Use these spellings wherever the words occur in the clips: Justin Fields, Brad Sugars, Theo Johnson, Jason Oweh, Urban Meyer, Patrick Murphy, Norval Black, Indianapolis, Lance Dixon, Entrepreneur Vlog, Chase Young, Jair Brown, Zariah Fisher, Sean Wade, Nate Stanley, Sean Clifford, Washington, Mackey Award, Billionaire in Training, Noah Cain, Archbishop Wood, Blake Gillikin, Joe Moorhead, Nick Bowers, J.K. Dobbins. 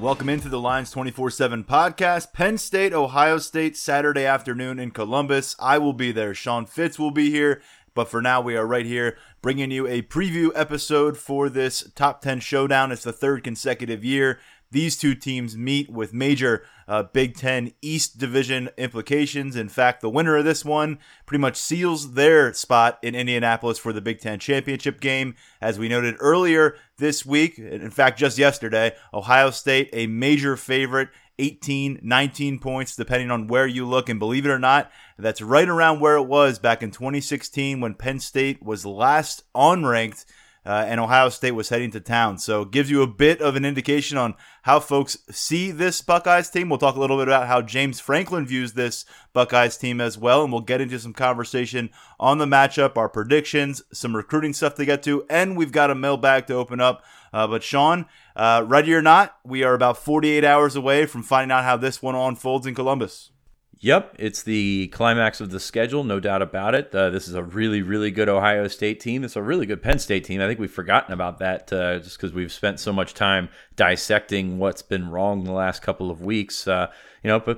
Welcome into the Lions 24-7 podcast. Penn State, Ohio State, Saturday afternoon in Columbus. I will be there. Sean Fitz will be here. But for now, we are right here bringing you a preview episode for this Top 10 Showdown. It's the third consecutive year these two teams meet with major Big Ten East Division implications. In fact, the winner of this one pretty much seals their spot in Indianapolis for the Big Ten championship game. As we noted earlier this week, in fact, just yesterday, Ohio State, a major favorite, 18, 19 points, depending on where you look. And believe it or not, that's right around where it was back in 2016 when Penn State was last unranked. And Ohio State was heading to town. So it gives you a bit of an indication on how folks see this Buckeyes team. We'll talk a little bit about how James Franklin views this Buckeyes team as well, and we'll get into some conversation on the matchup, our predictions, some recruiting stuff to get to, and we've got a mailbag to open up. But Sean, ready or not, we are about 48 hours away from finding out how this one unfolds in Columbus. Yep, it's the climax of the schedule, no doubt about it. This is a really, really good Ohio State team. It's a really good Penn State team. I think we've forgotten about that just because we've spent so much time dissecting what's been wrong the last couple of weeks. But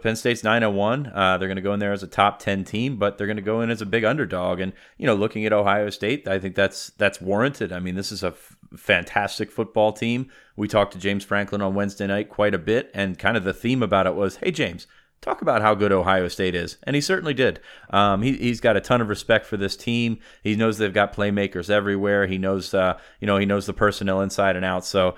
Penn State's 9-1. They're going to go in there as a top 10 team, but they're going to go in as a big underdog. And, you know, looking at Ohio State, I think that's warranted. I mean, this is a fantastic football team. We talked to James Franklin on Wednesday night quite a bit, and kind of the theme about it was, hey, James, talk about how good Ohio State is, and he certainly did. He's got a ton of respect for this team. He knows they've got playmakers everywhere. He knows, he knows the personnel inside and out. So,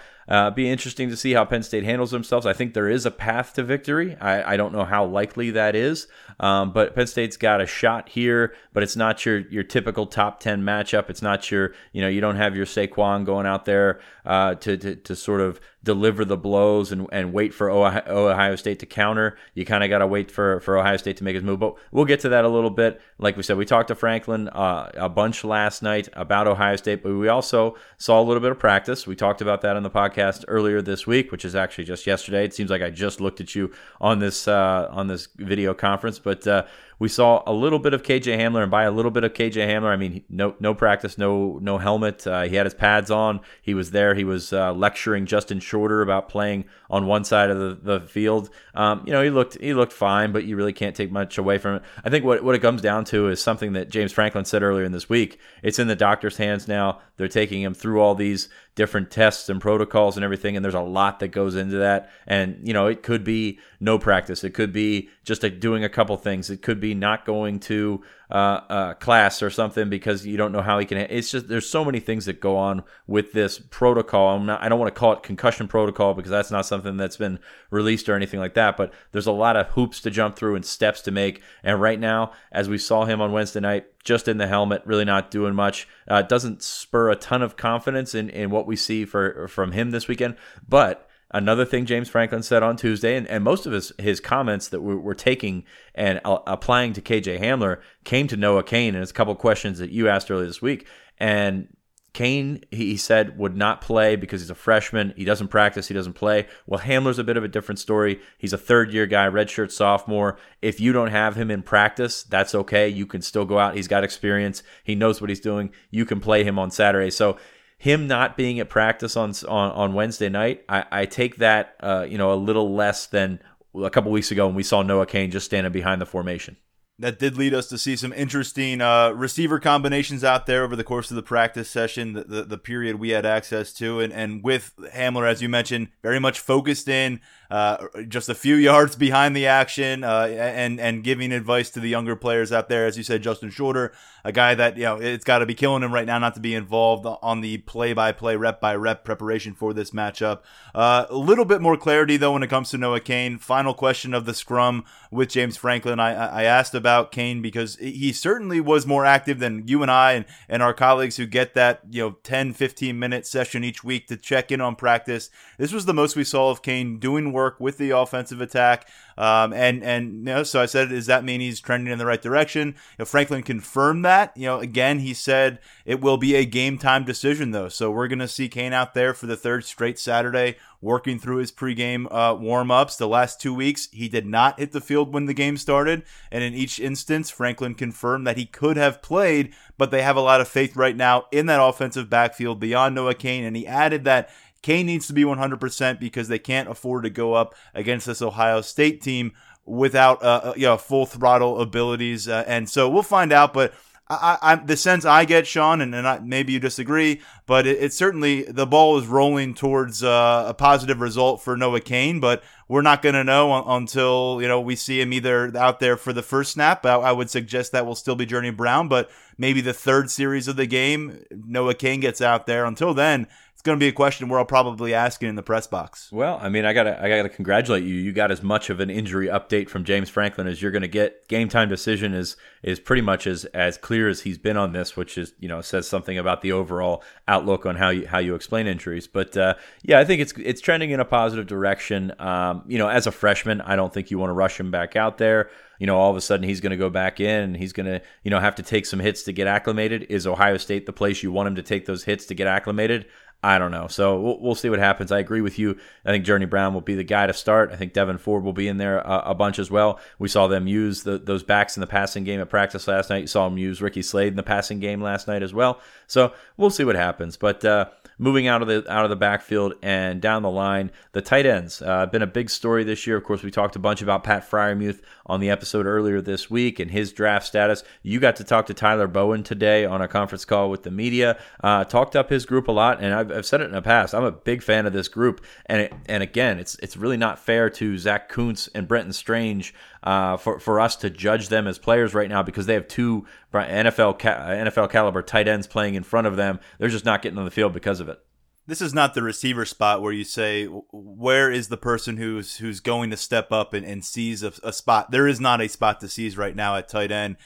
be interesting to see how Penn State handles themselves. I think there is a path to victory. I don't know how likely that is, but Penn State's got a shot here. But it's not your typical top 10 matchup. It's not you don't have your Saquon going out there to sort of deliver the blows and wait for Ohio State to counter. You kind of got to wait for Ohio State to make his move. But we'll get to that a little bit. Like we said, we talked to Franklin a bunch last night about Ohio State, but we also saw a little bit of practice. We talked about that on the podcast earlier this week, which is actually just yesterday. It seems like I just looked at you on this video conference, but we saw a little bit of KJ Hamler, and by a little bit of KJ Hamler, I mean no practice, no helmet. He had his pads on. He was there. He was lecturing Justin Shorter about playing on one side of the field. He looked fine, but you really can't take much away from it. I think what it comes down to is something that James Franklin said earlier in this week. It's in the doctor's hands now. They're taking him through all these different tests and protocols and everything, and there's a lot that goes into that. And it could be no practice. It could be just doing a couple things. It could be not going to class or something because you don't know how he can. It's just there's so many things that go on with this protocol. I don't want to call it concussion protocol because that's not something that's been released or anything like that. But there's a lot of hoops to jump through and steps to make. And right now, as we saw him on Wednesday night, just in the helmet, really not doing much. Doesn't spur a ton of confidence in what we see from him this weekend. But another thing James Franklin said on Tuesday, and most of his comments that we're taking and applying to KJ Hamler came to Noah Cain, and it's a couple of questions that you asked earlier this week. And Cain, he said, would not play because he's a freshman. He doesn't practice. He doesn't play. Well, Hamler's a bit of a different story. He's a third-year guy, redshirt sophomore. If you don't have him in practice, that's okay. You can still go out. He's got experience. He knows what he's doing. You can play him on Saturday. So him not being at practice on Wednesday night, I take that a little less than a couple weeks ago when we saw Noah Cain just standing behind the formation. that did lead us to see some interesting receiver combinations out there over the course of the practice session, the period we had access to. And with Hamler, as you mentioned, very much focused in just a few yards behind the action and giving advice to the younger players out there. As you said, Justin Shorter, a guy that, you know, it's got to be killing him right now not to be involved on the play-by-play, rep-by-rep preparation for this matchup. A little bit more clarity, though, when it comes to Noah Cain. Final question of the scrum with James Franklin. I asked about Cain because he certainly was more active than you and I and our colleagues who get that, you know, 10, 15-minute session each week to check in on practice. This was the most we saw of Cain doing work with the offensive attack. And you know, so I said, does that mean he's trending in the right direction? You know, Franklin confirmed that. You know, again, he said it will be a game time decision, though. So we're going to see Cain out there for the third straight Saturday, working through his pregame warm-ups. The last 2 weeks, he did not hit the field when the game started. And in each instance, Franklin confirmed that he could have played, but they have a lot of faith right now in that offensive backfield beyond Noah Cain. And he added that Cain needs to be 100% because they can't afford to go up against this Ohio State team without you know, full throttle abilities. And so we'll find out, but I the sense I get, Sean, and maybe you disagree, but it certainly, the ball is rolling towards a positive result for Noah Cain, but we're not going to know until, you know, we see him either out there for the first snap. I would suggest that will still be Journey Brown, but maybe the third series of the game, Noah Cain gets out there. Until then, it's going to be a question we're all probably asking in the press box. Well, I mean, I gotta congratulate you. You got as much of an injury update from James Franklin as you're going to get. Game time decision is pretty much as clear as he's been on this, which is, you know, says something about the overall outlook on how you explain injuries. But yeah, I think it's trending in a positive direction. You know, as a freshman, I don't think you want to rush him back out there. You know, all of a sudden he's going to go back in and he's going to, you know, have to take some hits to get acclimated. Is Ohio State the place you want him to take those hits to get acclimated? I don't know. So we'll see what happens. I agree with you. I think Journey Brown will be the guy to start. I think Devin Ford will be in there a bunch as well. We saw them use those backs in the passing game at practice last night. You saw them use Ricky Slade in the passing game last night as well. So we'll see what happens. But moving out of the backfield and down the line, the tight ends been a big story this year. Of course, we talked a bunch about Pat Freiermuth on the episode earlier this week and his draft status. You got to talk to Tyler Bowen today on a conference call with the media. Talked up his group a lot, and I've said it in the past. I'm a big fan of this group, and again, it's really not fair to Zach Kuntz and Brenton Strange for us to judge them as players right now because they have two NFL caliber tight ends playing in front of them. They're just not getting on the field because of. This is not the receiver spot where you say, where is the person who's going to step up and seize a spot? There is not a spot to seize right now at tight end.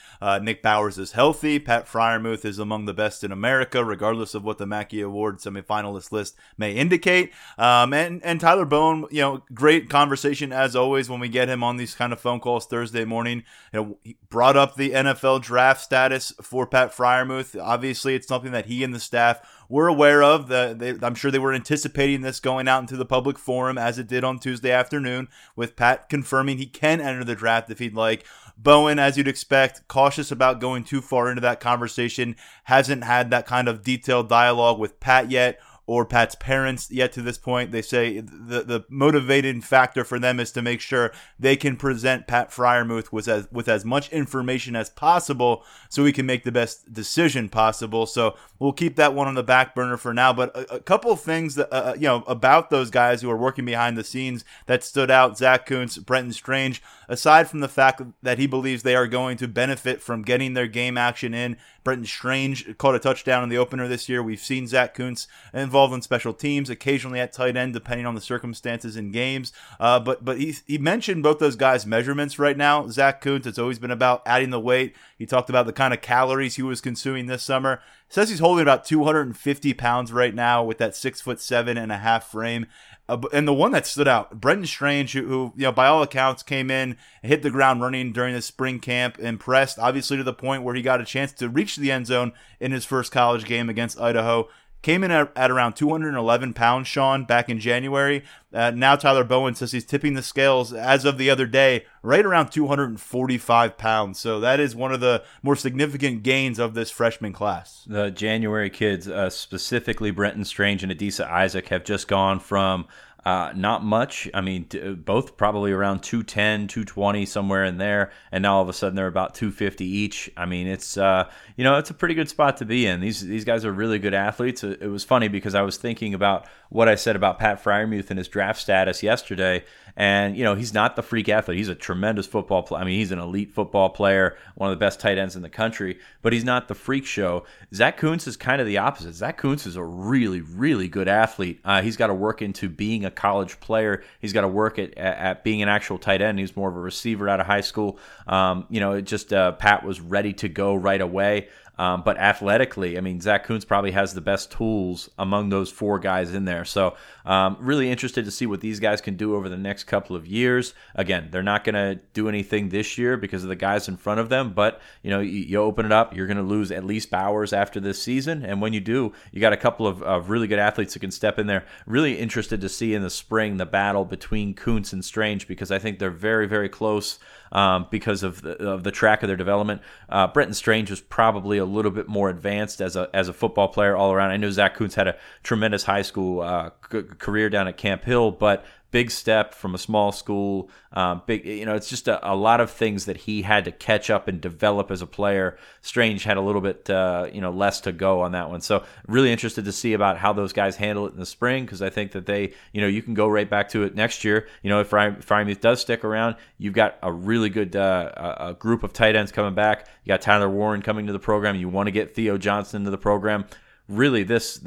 Nick Bowers is healthy. Pat Freiermuth is among the best in America, regardless of what the Mackey Award semifinalist list may indicate. And Tyler Bowen, you know, great conversation as always when we get him on these kind of phone calls Thursday morning. You know, he brought up the NFL draft status for Pat Freiermuth. Obviously, it's something that he and the staff were aware of. I'm sure they were anticipating this going out into the public forum as it did on Tuesday afternoon, with Pat confirming he can enter the draft if he'd like. Bowen, as you'd expect, cautious about going too far into that conversation, hasn't had that kind of detailed dialogue with Pat yet, or Pat's parents yet to this point. They say the motivating factor for them is to make sure they can present Pat Freiermuth with as much information as possible so he can make the best decision possible. So we'll keep that one on the back burner for now. But a couple of things that, you know, about those guys who are working behind the scenes that stood out, Zach Kuntz, Brenton Strange, aside from the fact that he believes they are going to benefit from getting their game action in. Brenton Strange caught a touchdown in the opener this year. We've seen Zach Kuntz involved in special teams, occasionally at tight end, depending on the circumstances in games. But he mentioned both those guys' measurements right now. Zach Kuntz, it's always been about adding the weight. He talked about the kind of calories he was consuming this summer. Says he's holding about 250 pounds right now with that 6'7.5" frame. And the one that stood out, Brenton Strange, who you know, by all accounts came in and hit the ground running during the spring camp, impressed, obviously, to the point where he got a chance to reach the end zone in his first college game against Idaho. Came in at around 211 pounds, Sean, back in January. Now Tyler Bowen says he's tipping the scales as of the other day, right around 245 pounds. So that is one of the more significant gains of this freshman class. The January kids, specifically Brenton Strange and Adisa Isaac, have just gone from Not much. I mean, both probably around 210, 220, somewhere in there. And now all of a sudden they're about 250 each. I mean, it's, you know, it's a pretty good spot to be in. These guys are really good athletes. It was funny because I was thinking about what I said about Pat Freiermuth and his draft status yesterday. And, you know, he's not the freak athlete. He's a tremendous football player. I mean, he's an elite football player, one of the best tight ends in the country, but he's not the freak show. Zach Kuntz is kind of the opposite. Zach Kuntz is a really, really good athlete. He's got to work into being a college player. He's got to work at being an actual tight end. He's more of a receiver out of high school. You know, it just Pat was ready to go right away. But athletically, I mean, Zach Kuntz probably has the best tools among those four guys in there. So really interested to see what these guys can do over the next couple of years. Again, they're not going to do anything this year because of the guys in front of them. But, you know, you open it up, you're going to lose at least Bowers after this season. And when you do, you got a couple of really good athletes that can step in there. Really interested to see in the spring the battle between Kuntz and Strange because I think they're very, very close because of the track of their development. Brenton Strange is probably a little bit more advanced as a football player all around. I know Zach Kuntz had a tremendous high school career down at Camp Hill, but big step from a small school. Big, you know, it's just a lot of things that he had to catch up and develop as a player. Strange had a little bit, less to go on that one. So really interested to see about how those guys handle it in the spring because I think that they, you know, you can go right back to it next year. You know, if Freiermuth does stick around, you've got a really good a group of tight ends coming back. You got Tyler Warren coming to the program. You want to get Theo Johnson into the program. Really, this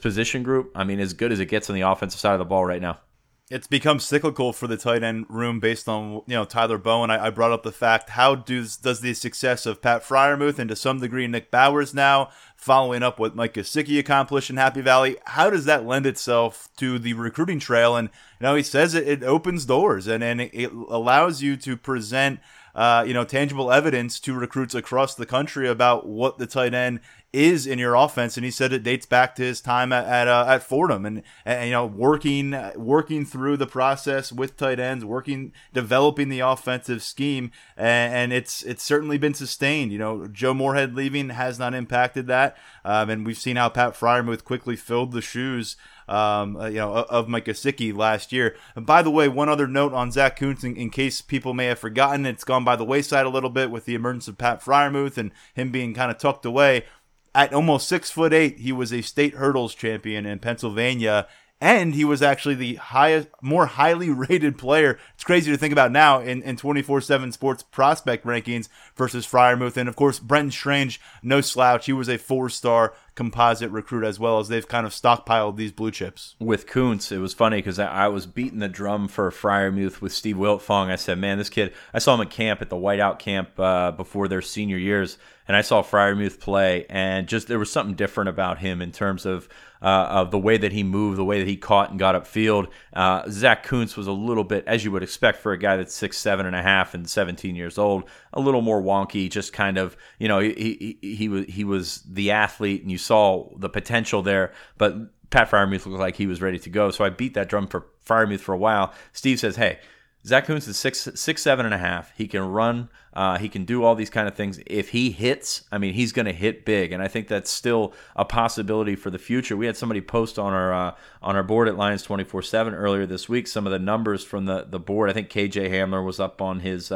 position group, I mean, as good as it gets on the offensive side of the ball right now. It's become cyclical for the tight end room based on, you know, Tyler Bowen. I brought up the fact, how does the success of Pat Freiermuth and to some degree Nick Bowers now, following up what Mike Gesicki accomplished in Happy Valley, how does that lend itself to the recruiting trail? And, you know, he says it opens doors and it allows you to present, tangible evidence to recruits across the country about what the tight end is in your offense. And he said it dates back to his time at Fordham and working through the process with tight ends, developing the offensive scheme. And it's certainly been sustained. You know, Joe Moorhead leaving has not impacted that. And we've seen how Pat Freiermuth quickly filled the shoes of Mike Gesicki last year. And by the way, one other note on Zach Kuntz, in case people may have forgotten, it's gone by the wayside a little bit with the emergence of Pat Freiermuth and him being kind of tucked away. At almost 6'8", he was a state hurdles champion in Pennsylvania, and he was actually the more highly rated player. It's crazy to think about now in 24/7 sports prospect rankings versus Freiermuth. And of course, Brenton Strange, no slouch. He was a 4-star composite recruit as well, as they've kind of stockpiled these blue chips. With Kuntz, it was funny because I was beating the drum for Freiermuth with Steve Wiltfong. I said, man, this kid, I saw him at camp, at the Whiteout camp before their senior years, and I saw Freiermuth play, and just there was something different about him in terms of the way that he moved, the way that he caught and got upfield. Zach Kuntz was a little bit, as you would expect for a guy that's 6'7.5" and 17 years old, a little more wonky, just kind of, you know, he was the athlete, and you saw the potential there, but Pat Freiermuth looked like he was ready to go. So I beat that drum for Freiermuth for a while. Steve says, hey, Zach Kuntz is 6'7.5". He can run. He can do all these kind of things. If he hits, I mean, he's going to hit big, and I think that's still a possibility for the future. We had somebody post on our board at Lions 24/7 earlier this week some of the numbers from the board. I think KJ Hamler was up on his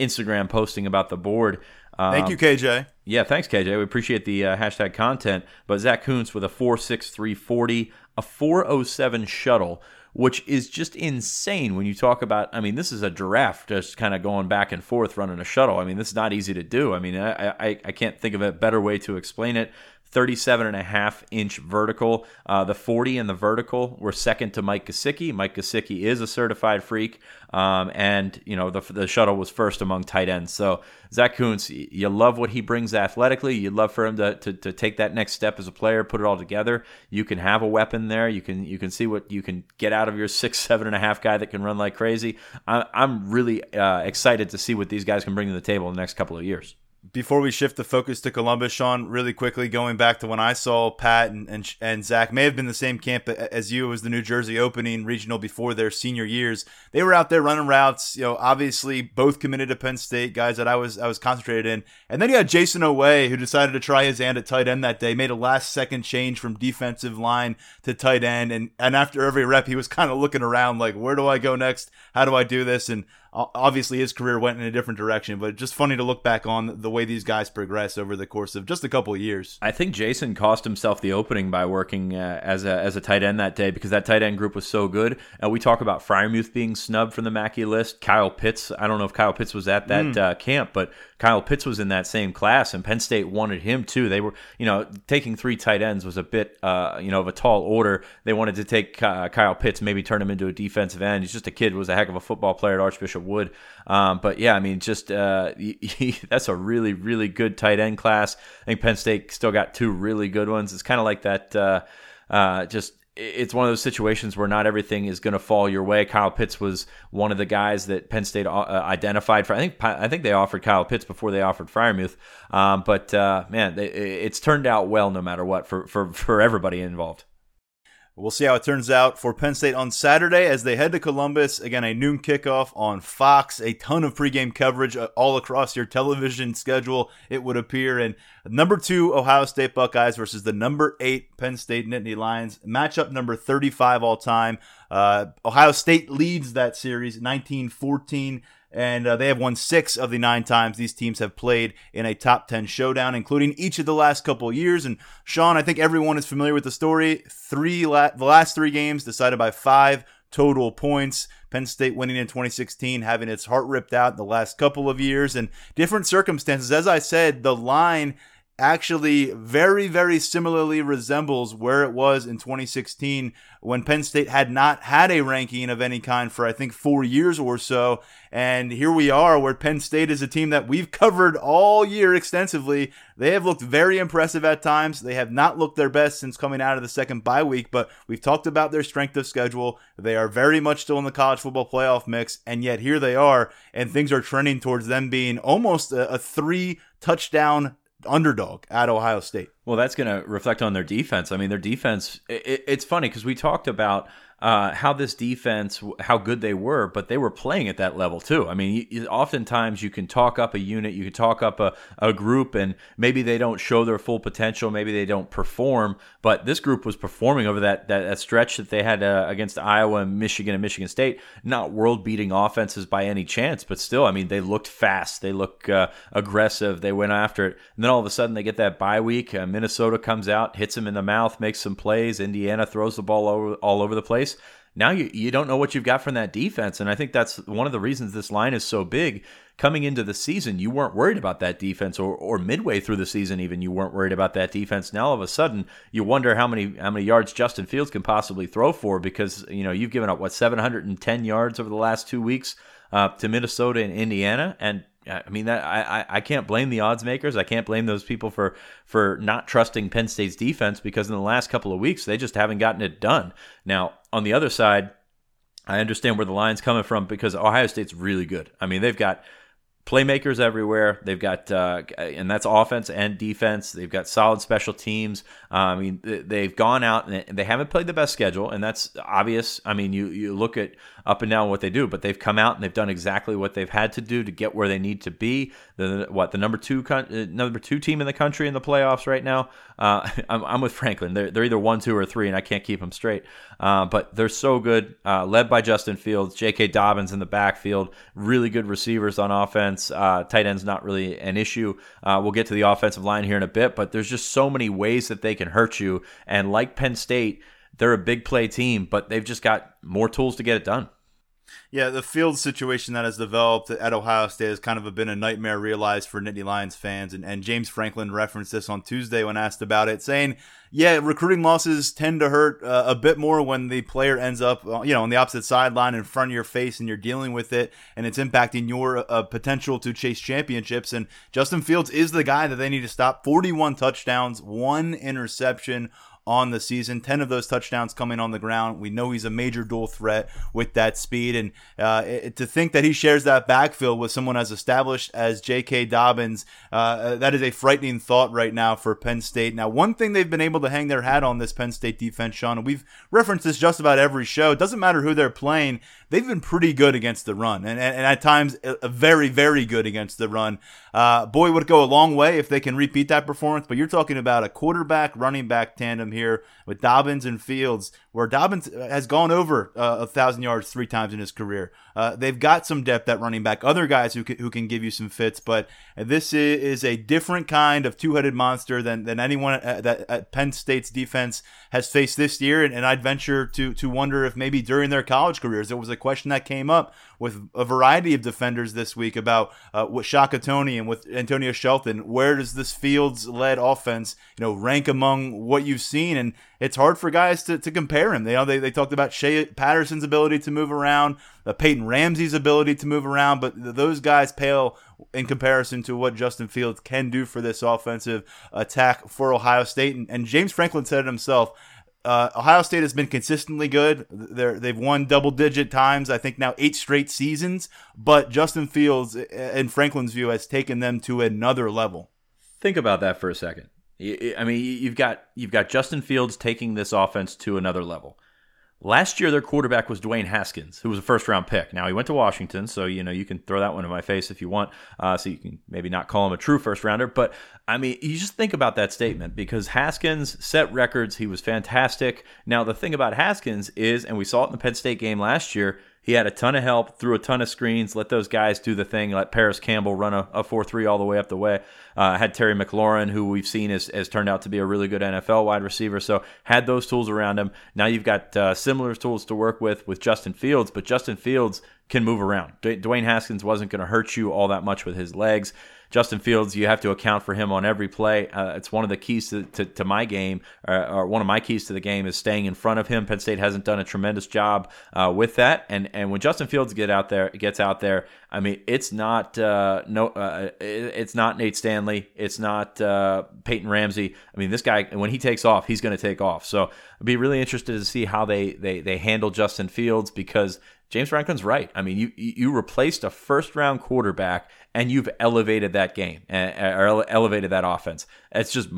Instagram posting about the board. Thank you, KJ. Yeah, thanks, KJ. We appreciate the hashtag content. But Zach Kuntz with a 4.63 40, a 4.07 shuttle, which is just insane when you talk about, I mean, this is a giraffe just kind of going back and forth running a shuttle. I mean, this is not easy to do. I mean, I can't think of a better way to explain it. 37.5-inch vertical. The 40 and the vertical were second to Mike Gesicki. Mike Gesicki is a certified freak, and you know the shuttle was first among tight ends. So Zach Kuntz, you love what he brings athletically. You'd love for him to take that next step as a player, put it all together. You can have a weapon there. You can see what you can get out of your 6'7.5" guy that can run like crazy. I'm really excited to see what these guys can bring to the table in the next couple of years. Before we shift the focus to Columbus, Sean, really quickly, going back to when I saw Pat and Zach, may have been the same camp as you. It was the New Jersey opening regional before their senior years. They were out there running routes. You know, obviously both committed to Penn State, guys that I was concentrated in. And then you had Jason Oweh, who decided to try his hand at tight end that day, made a last-second change from defensive line to tight end. And after every rep, he was kind of looking around like, where do I go next? How do I do this? And obviously his career went in a different direction, but just funny to look back on the way these guys progress over the course of just a couple of years. I think Jason cost himself the opening by working as a tight end that day, because that tight end group was so good. We talk about Freiermuth being snubbed from the Mackey list. Kyle Pitts, I don't know if Kyle Pitts was at that camp, but Kyle Pitts was in that same class, and Penn State wanted him too. They were, you know, taking three tight ends was a bit, of a tall order. They wanted to take Kyle Pitts, maybe turn him into a defensive end. He's just a kid, was a heck of a football player at Archbishop Wood. But yeah, I mean, just that's a really, really good tight end class. I think Penn State still got two really good ones. It's kind of like that, it's one of those situations where not everything is going to fall your way. Kyle Pitts was one of the guys that Penn State identified for. I think they offered Kyle Pitts before they offered Freiermuth. It's turned out well no matter what for everybody involved. We'll see how it turns out for Penn State on Saturday as they head to Columbus. Again, a noon kickoff on Fox. A ton of pregame coverage all across your television schedule, it would appear. And number 2 Ohio State Buckeyes versus the number 8 Penn State Nittany Lions. Matchup number 35 all time. Ohio State leads that series 19-14. And they have won 6 of the 9 times these teams have played in a top 10 showdown, including each of the last couple of years. And Sean, I think everyone is familiar with the story. The last 3 games decided by 5 total points. Penn State winning in 2016, having its heart ripped out in the last couple of years and different circumstances. As I said, the line actually very, very similarly resembles where it was in 2016 when Penn State had not had a ranking of any kind for, I think, 4 years or so. And here we are, where Penn State is a team that we've covered all year extensively. They have looked very impressive at times. They have not looked their best since coming out of the second bye week, but we've talked about their strength of schedule. They are very much still in the college football playoff mix, and yet here they are, and things are trending towards them being almost a 3-touchdown underdog at Ohio State. Well, that's going to reflect on their defense. I mean, their defense, it's funny because we talked about how this defense, how good they were, but they were playing at that level too. I mean, oftentimes you can talk up a unit, you can talk up a group, and maybe they don't show their full potential, maybe they don't perform, but this group was performing over that stretch that they had against Iowa and Michigan State. Not world-beating offenses by any chance, but still, I mean, they looked fast, they looked aggressive, they went after it, and then all of a sudden they get that bye week, Minnesota comes out, hits him in the mouth, makes some plays, Indiana throws the ball all over the place. Now you don't know what you've got from that defense, and I think that's one of the reasons this line is so big. Coming into the season, you weren't worried about that defense, or midway through the season even, you weren't worried about that defense. Now all of a sudden, you wonder how many yards Justin Fields can possibly throw for, because you've given up, 710 yards over the last 2 weeks to Minnesota and Indiana, and I mean, that I can't blame the odds makers. I can't blame those people for not trusting Penn State's defense, because in the last couple of weeks, they just haven't gotten it done. Now, on the other side, I understand where the line's coming from, because Ohio State's really good. I mean, they've got playmakers everywhere. They've got, and that's offense and defense. They've got solid special teams. I mean, they've gone out and they haven't played the best schedule, and that's obvious. I mean, you look at up and down what they do, but they've come out and they've done exactly what they've had to do to get where they need to be. The number two team in the country in the playoffs right now. I'm with Franklin. They're either 1, 2, or 3, and I can't keep them straight. But they're so good, led by Justin Fields, J.K. Dobbins in the backfield, really good receivers on offense. Tight end's not really an issue. We'll get to the offensive line here in a bit, but there's just so many ways that they can hurt you. And like Penn State, they're a big play team, but they've just got more tools to get it done. Yeah, the field situation that has developed at Ohio State has kind of been a nightmare realized for Nittany Lions fans. And James Franklin referenced this on Tuesday when asked about it, saying, yeah, recruiting losses tend to hurt a bit more when the player ends up, on the opposite sideline in front of your face, and you're dealing with it, and it's impacting your potential to chase championships. And Justin Fields is the guy that they need to stop. 41 touchdowns, 1 interception. on the season. 10 of those touchdowns coming on the ground. We know he's a major dual threat with that speed. And to think that he shares that backfield with someone as established as J.K. Dobbins, that is a frightening thought right now for Penn State. Now, one thing they've been able to hang their hat on this Penn State defense, Sean, and we've referenced this just about every show. It doesn't matter who they're playing. They've been pretty good against the run, and at times very, very good against the run. Boy, would it go a long way if they can repeat that performance, but you're talking about a quarterback, running back tandem here with Dobbins and Fields, where Dobbins has gone over 1,000 yards 3 times in his career. They've got some depth at running back, other guys who can give you some fits, but this is a different kind of two-headed monster than anyone that Penn State's defense has faced this year, and I'd venture to wonder if maybe during their college careers. There was a question that came up with a variety of defenders this week about with Shaka Toney and with Antonio Shelton, where does this Fields-led offense, rank among what you've seen? And it's hard for guys to compare him. They talked about Shea Patterson's ability to move around, Peyton Ramsey's ability to move around, but those guys pale in comparison to what Justin Fields can do for this offensive attack for Ohio State. And James Franklin said it himself. Ohio State has been consistently good. They've won double-digit times, I think now 8 straight seasons, but Justin Fields, in Franklin's view, has taken them to another level. Think about that for a second. I mean, you've got Justin Fields taking this offense to another level. Last year, their quarterback was Dwayne Haskins, who was a first-round pick. Now, he went to Washington, so you can throw that one in my face if you want, so you can maybe not call him a true first-rounder, but I mean, you just think about that statement because Haskins set records. He was fantastic. Now, the thing about Haskins is, and we saw it in the Penn State game last year, he had a ton of help, threw a ton of screens, let those guys do the thing, let Paris Campbell run a 4-3 all the way up the way. Had Terry McLaurin, who we've seen has turned out to be a really good NFL wide receiver. So had those tools around him. Now you've got similar tools to work with Justin Fields, but Justin Fields can move around. Dwayne Haskins wasn't going to hurt you all that much with his legs. Justin Fields, you have to account for him on every play. It's one of the keys to my game, or one of my keys to the game is staying in front of him. Penn State hasn't done a tremendous job with that, and when Justin Fields gets out there, I mean it's not it's not Nate Stanley, it's not Peyton Ramsey. I mean this guy, when he takes off, he's going to take off. So I'd be really interested to see how they handle Justin Fields because James Franklin's right. I mean, you replaced a first-round quarterback, and you've elevated that game, or elevated that offense. It's just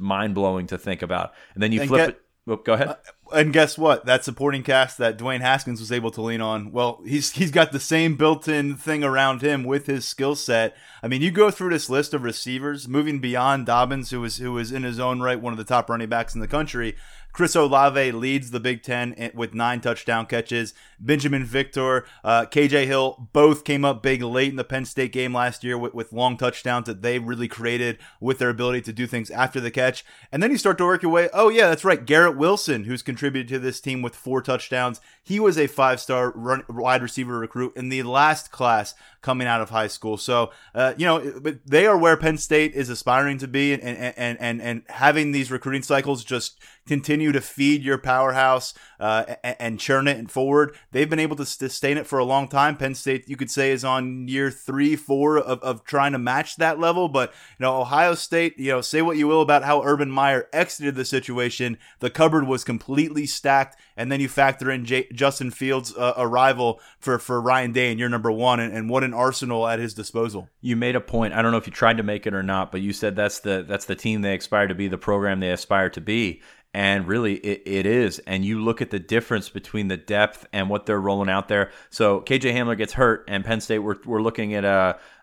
mind-blowing to think about. And then you flip it. Oh, go ahead. And guess what? That supporting cast that Dwayne Haskins was able to lean on, well, he's got the same built-in thing around him with his skill set. I mean, you go through this list of receivers, moving beyond Dobbins, who is in his own right one of the top running backs in the country. Chris Olave leads the Big Ten with 9 touchdown catches. Benjamin Victor, KJ Hill, both came up big late in the Penn State game last year with long touchdowns that they really created with their ability to do things after the catch. And then you start to work your way, oh yeah, that's right, Garrett Wilson, who's contributed to this team with 4 touchdowns. He was a 5-star wide receiver recruit in the last class coming out of high school. So, but they are where Penn State is aspiring to be, and having these recruiting cycles just continue to feed your powerhouse and churn it forward. They've been able to sustain it for a long time. Penn State, you could say, is on year 3-4 of trying to match that level. But, Ohio State, say what you will about how Urban Meyer exited the situation. The cupboard was completely stacked. And then you factor in Justin Fields' arrival for Ryan Day and you're number one. And what an arsenal at his disposal. You made a point. I don't know if you tried to make it or not, but you said that's the team they aspire to be, the program they aspire to be. And really, it is. And you look at the difference between the depth and what they're rolling out there. So KJ Hamler gets hurt, and Penn State, we're looking at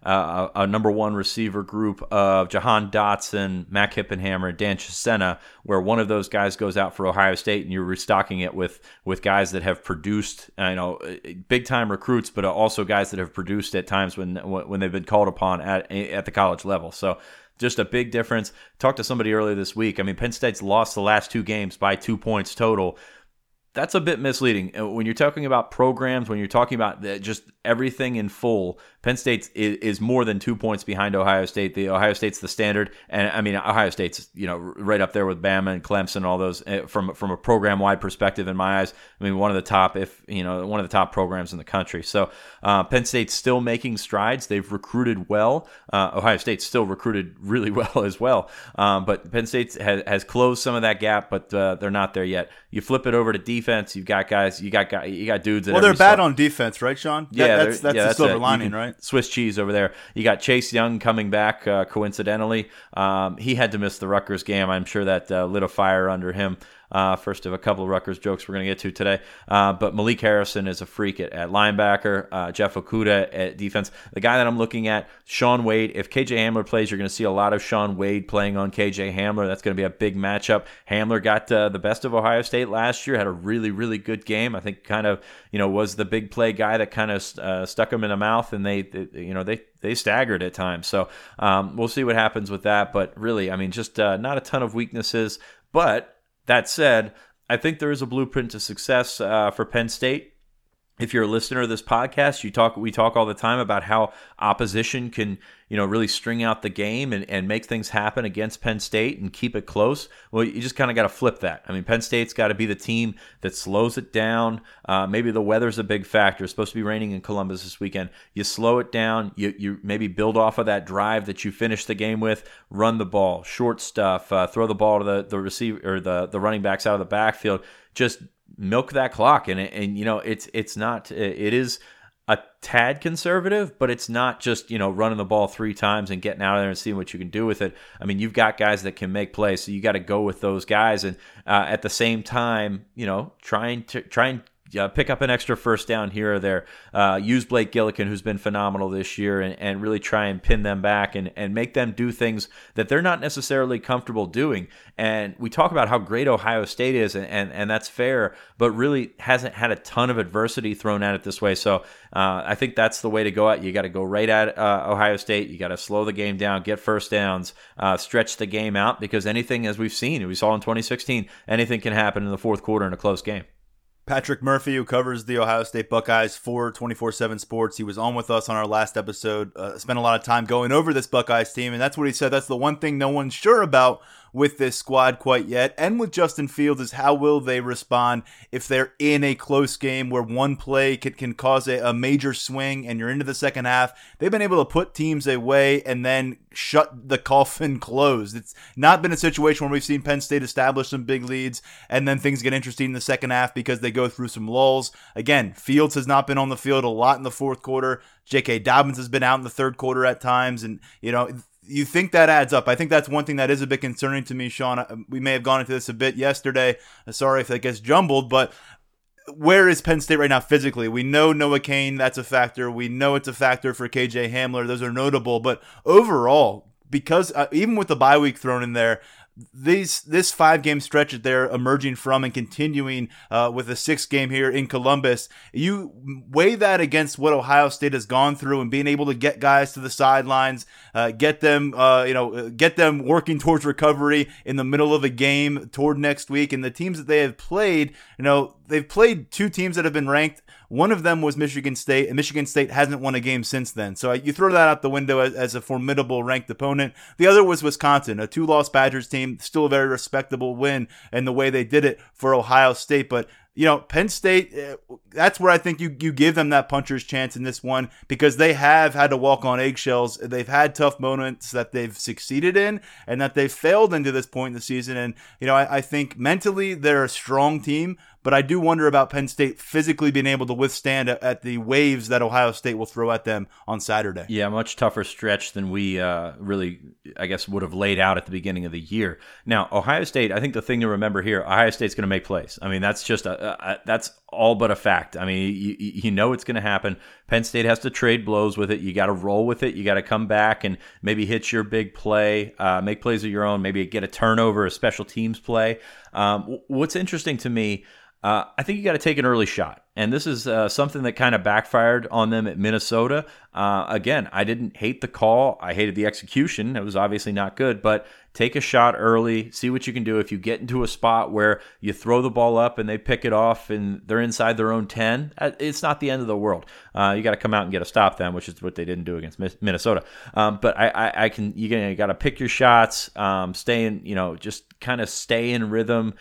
a number one receiver group of Jahan Dotson, Mack Hippenhammer, Dan Chisena, where one of those guys goes out for Ohio State, and you're restocking it with guys that have produced, big time recruits, but also guys that have produced at times when they've been called upon at the college level. So. Just a big difference. Talked to somebody earlier this week. I mean, Penn State's lost the last 2 games by 2 points total. That's a bit misleading. When you're talking about programs, when you're talking about just everything in full, Penn State is more than 2 points behind Ohio State. The Ohio State's the standard, and I mean Ohio State's right up there with Bama and Clemson and all those from a program-wide perspective in my eyes. I mean, one of the top, one of the top programs in the country. So Penn State's still making strides. They've recruited well. Ohio State's still recruited really well as well. But Penn State has closed some of that gap, but they're not there yet. You flip it over to defense. You've got dudes. Well, they're bad on defense, right, Sean? Yeah, that's the silver lining, right? Swiss cheese over there. You got Chase Young coming back. Coincidentally, he had to miss the Rutgers game. I'm sure that lit a fire under him. First of a couple of Rutgers jokes we're going to get to today. But Malik Harrison is a freak at linebacker. Jeff Okuda at defense. The guy that I'm looking at, Sean Wade. If KJ Hamler plays, you're going to see a lot of Sean Wade playing on KJ Hamler. That's going to be a big matchup. Hamler got the best of Ohio State last year, had a really, really good game. I think kind of, was the big play guy that kind of stuck him in the mouth, and they staggered at times. So we'll see what happens with that. But really, I mean, just not a ton of weaknesses. But that said, I think there is a blueprint to success for Penn State. If you're a listener of this podcast, we talk all the time about how opposition can, really string out the game and make things happen against Penn State and keep it close. Well, you just kind of got to flip that. I mean, Penn State's got to be the team that slows it down. Maybe the weather's a big factor. It's supposed to be raining in Columbus this weekend. You slow it down. You maybe build off of that drive that you finished the game with. Run the ball, short stuff, throw the ball to the receiver or the running backs out of the backfield. Just milk that clock, and it is a tad conservative, but it's not just running the ball three times and getting out of there and seeing what you can do with it. I mean, you've got guys that can make plays, so you got to go with those guys, and at the same time, trying to pick up an extra first down here or there. Use Blake Gillikin, who's been phenomenal this year, and really try and pin them back and make them do things that they're not necessarily comfortable doing. And we talk about how great Ohio State is, and that's fair, but really hasn't had a ton of adversity thrown at it this way. So I think that's the way to go at. You got to go right at Ohio State. You got to slow the game down, get first downs, stretch the game out, because anything, as we saw in 2016, anything can happen in the fourth quarter in a close game. Patrick Murphy, who covers the Ohio State Buckeyes for 24/7 Sports, he was on with us on our last episode, spent a lot of time going over this Buckeyes team, and that's what he said. That's the one thing no one's sure about with this squad quite yet, and with Justin Fields, is how will they respond if they're in a close game where one play can cause a major swing and you're into the second half. They've been able to put teams away and then shut the coffin closed. It's not been a situation where we've seen Penn State establish some big leads and then things get interesting in the second half because they go through some lulls. Again, Fields has not been on the field a lot in the fourth quarter. J.K. Dobbins has been out in the third quarter at times, and you think that adds up. I think that's one thing that is a bit concerning to me, Sean. We may have gone into this a bit yesterday. Sorry if that gets jumbled, but where is Penn State right now physically? We know Noah Cain, that's a factor. We know it's a factor for KJ Hamler. Those are notable. But overall, because even with the bye week thrown in there, this five-game stretch that they're emerging from and continuing with a sixth game here in Columbus, you weigh that against what Ohio State has gone through and being able to get guys to the sidelines, get them working towards recovery in the middle of a game toward next week. And the teams that they have played, they've played two teams that have been ranked. One of them was Michigan State, and Michigan State hasn't won a game since then. So you throw that out the window as a formidable ranked opponent. The other was Wisconsin, a two-loss Badgers team, still a very respectable win and the way they did it for Ohio State. But, Penn State, that's where I think you give them that puncher's chance in this one, because they have had to walk on eggshells. They've had tough moments that they've succeeded in and that they've failed into this point in the season. And, I think mentally they're a strong team, but I do wonder about Penn State physically being able to withstand at the waves that Ohio State will throw at them on Saturday. Yeah, much tougher stretch than we really, I guess, would have laid out at the beginning of the year. Now, Ohio State, I think the thing to remember here, Ohio State's going to make plays. I mean, that's just that's all but a fact. I mean, you know it's going to happen. Penn State has to trade blows with it. You got to roll with it. You got to come back and maybe hit your big play, make plays of your own, maybe get a turnover, a special teams play. What's interesting to me, I think you got to take an early shot. And this is something that kind of backfired on them at Minnesota. Again, I didn't hate the call. I hated the execution. It was obviously not good, but take a shot early, see what you can do. If you get into a spot where you throw the ball up and they pick it off and they're inside their own 10, it's not the end of the world. You got to come out and get a stop then, which is what they didn't do against Minnesota. But I can, you got to pick your shots, stay in, just kind of stay in rhythm,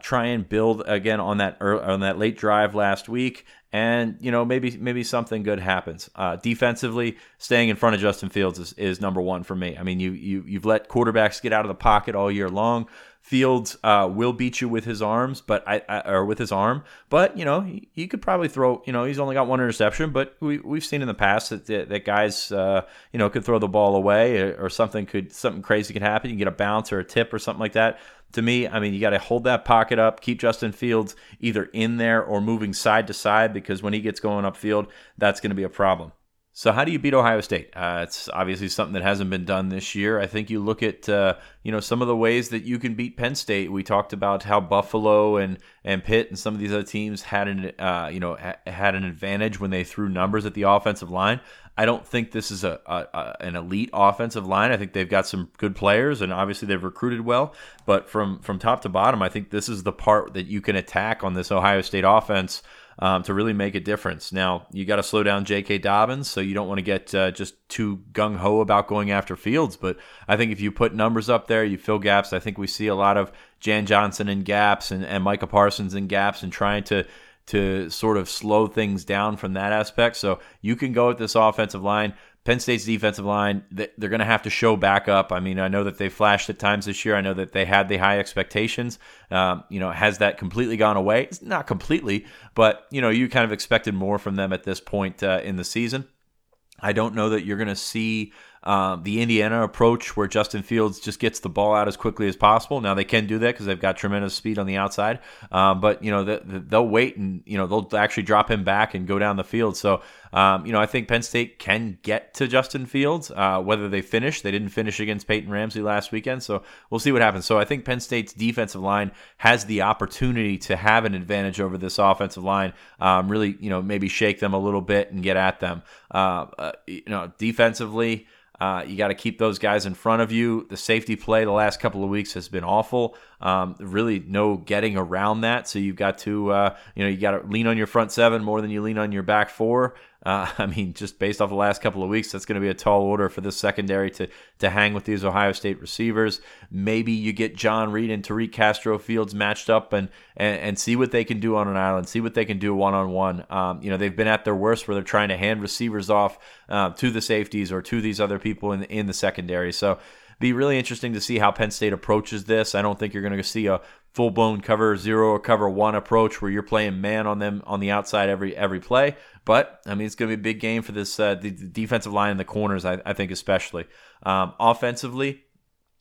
try and build again on that early, on that late drive last week. And, maybe something good happens. Defensively, staying in front of Justin Fields is number one for me. I mean, you've let quarterbacks get out of the pocket all year long. Fields will beat you with his arms, but with his arm, but he could probably throw. He's only got one interception, but we've seen in the past that guys could throw the ball away or something crazy could happen. You can get a bounce or a tip or something like that. To me, I mean, you got to hold that pocket up, keep Justin Fields either in there or moving side to side, because when he gets going upfield, that's going to be a problem. So how do you beat Ohio State? It's obviously something that hasn't been done this year. I think you look at some of the ways that you can beat Penn State. We talked about how Buffalo and Pitt and some of these other teams had an advantage when they threw numbers at the offensive line. I don't think this is an elite offensive line. I think they've got some good players, and obviously they've recruited well. But from top to bottom, I think this is the part that you can attack on this Ohio State offense. To really make a difference. Now, you got to slow down J.K. Dobbins, so you don't want to get just too gung-ho about going after Fields. But I think if you put numbers up there, you fill gaps. I think we see a lot of Jan Johnson in gaps and Micah Parsons in gaps and trying to sort of slow things down from that aspect. So you can go at this offensive line. Penn State's defensive line, they're going to have to show back up. I mean, I know that they flashed at times this year. I know that they had the high expectations. Has that completely gone away? It's not completely, but, you kind of expected more from them at this point in the season. I don't know that you're going to see the Indiana approach where Justin Fields just gets the ball out as quickly as possible. Now, they can do that because they've got tremendous speed on the outside. But, they'll wait and, they'll actually drop him back and go down the field. So, I think Penn State can get to Justin Fields, whether they finish. They didn't finish against Peyton Ramsey last weekend, so we'll see what happens. So I think Penn State's defensive line has the opportunity to have an advantage over this offensive line, really, maybe shake them a little bit and get at them. Defensively, you got to keep those guys in front of you. The safety play the last couple of weeks has been awful. Really no getting around that. So you've got to, you got to lean on your front seven more than you lean on your back four. Just based off the last couple of weeks, that's going to be a tall order for this secondary to hang with these Ohio State receivers. Maybe you get John Reed and Tariq Castro-Fields matched up and see what they can do on an island, see what they can do one-on-one. They've been at their worst where they're trying to hand receivers off to the safeties or to these other people in the secondary. So be really interesting to see how Penn State approaches this. I don't think you're going to see a full-blown cover zero or cover one approach where you're playing man on them on the outside every play. But, it's going to be a big game for this the defensive line and the corners, I think especially. Offensively,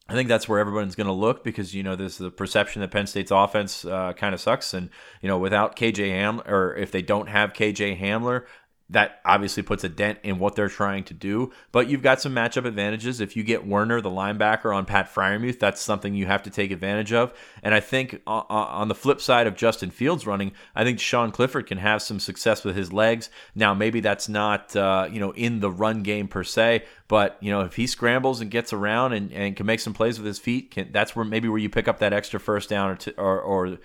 I think that's where everyone's going to look because, there's the perception that Penn State's offense kind of sucks. And, without KJ Hamler, or if they don't have KJ Hamler, that obviously puts a dent in what they're trying to do, but you've got some matchup advantages. If you get Werner, the linebacker, on Pat Freiermuth, that's something you have to take advantage of. And I think on the flip side of Justin Fields running, I think Sean Clifford can have some success with his legs. Now, maybe that's not in the run game per se, but if he scrambles and gets around and can make some plays with his feet, that's where you pick up that extra first down or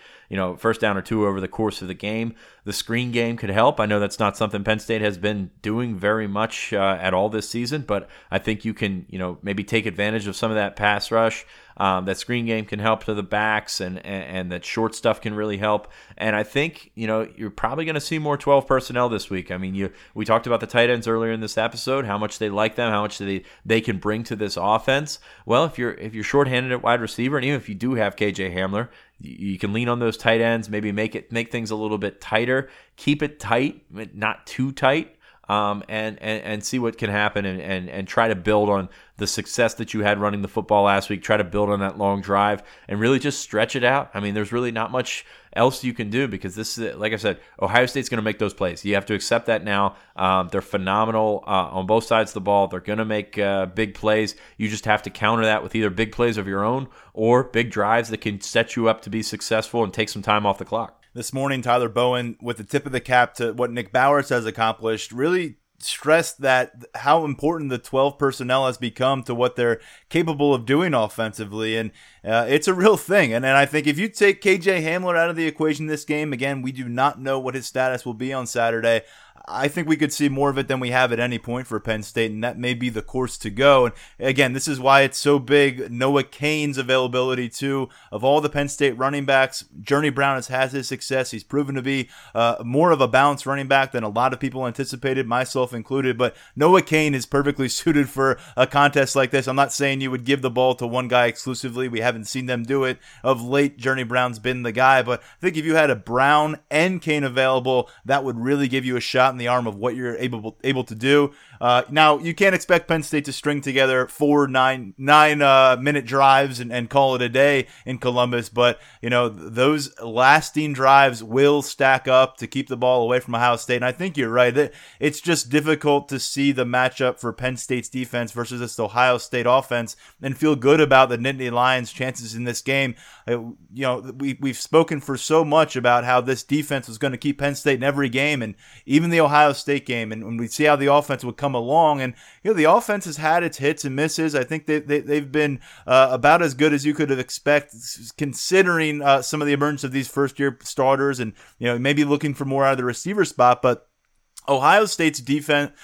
first down or two over the course of the game. The screen game could help. I know that's not something Penn State has been doing very much at all this season, but I think you can, maybe take advantage of some of that pass rush. That screen game can help to the backs, and that short stuff can really help. And I think, you're probably going to see more 12 personnel this week. I mean, we talked about the tight ends earlier in this episode, how much they like them, how much they can bring to this offense. Well, if you're shorthanded at wide receiver, and even if you do have KJ Hamler, you can lean on those tight ends, maybe make things a little bit tighter, keep it tight, not too tight. And see what can happen and try to build on the success that you had running the football last week. Try to build on that long drive and really just stretch it out. I mean, there's really not much else you can do because this is, like I said, Ohio State's going to make those plays. You have to accept that now. They're phenomenal on both sides of the ball. They're going to make big plays. You just have to counter that with either big plays of your own or big drives that can set you up to be successful and take some time off the clock. this morning, Tyler Bowen, with the tip of the cap to what Nick Bowers has accomplished, really stressed that how important the 12 personnel has become to what they're capable of doing offensively. And it's a real thing. And I think if you take KJ Hamler out of the equation this game, again, we do not know what his status will be on Saturday. I think we could see more of it than we have at any point for Penn State, and that may be the course to go. And again, this is why it's so big. Noah Cain's availability, too. Of all the Penn State running backs, Journey Brown has had his success. He's proven to be more of a balanced running back than a lot of people anticipated, myself included. But Noah Cain is perfectly suited for a contest like this. I'm not saying you would give the ball to one guy exclusively. We haven't seen them do it. Of late, Journey Brown's been the guy. But I think if you had a Brown and Cain available, that would really give you a shot in the arm of what you're able to do. Now, you can't expect Penn State to string together four nine-minute drives and call it a day in Columbus, but you know those lasting drives will stack up to keep the ball away from Ohio State. And I think you're right. It's just difficult to see the matchup for Penn State's defense versus this Ohio State offense and feel good about the Nittany Lions' chances in this game. You know, we've spoken for so much about how this defense was going to keep Penn State in every game, and even the Ohio State game, and when we see how the offense would come along, and you know the offense has had its hits and misses. I think they've been about as good as you could have expected, considering some of the emergence of these first-year starters, and you know maybe looking for more out of the receiver spot, but Ohio State's offense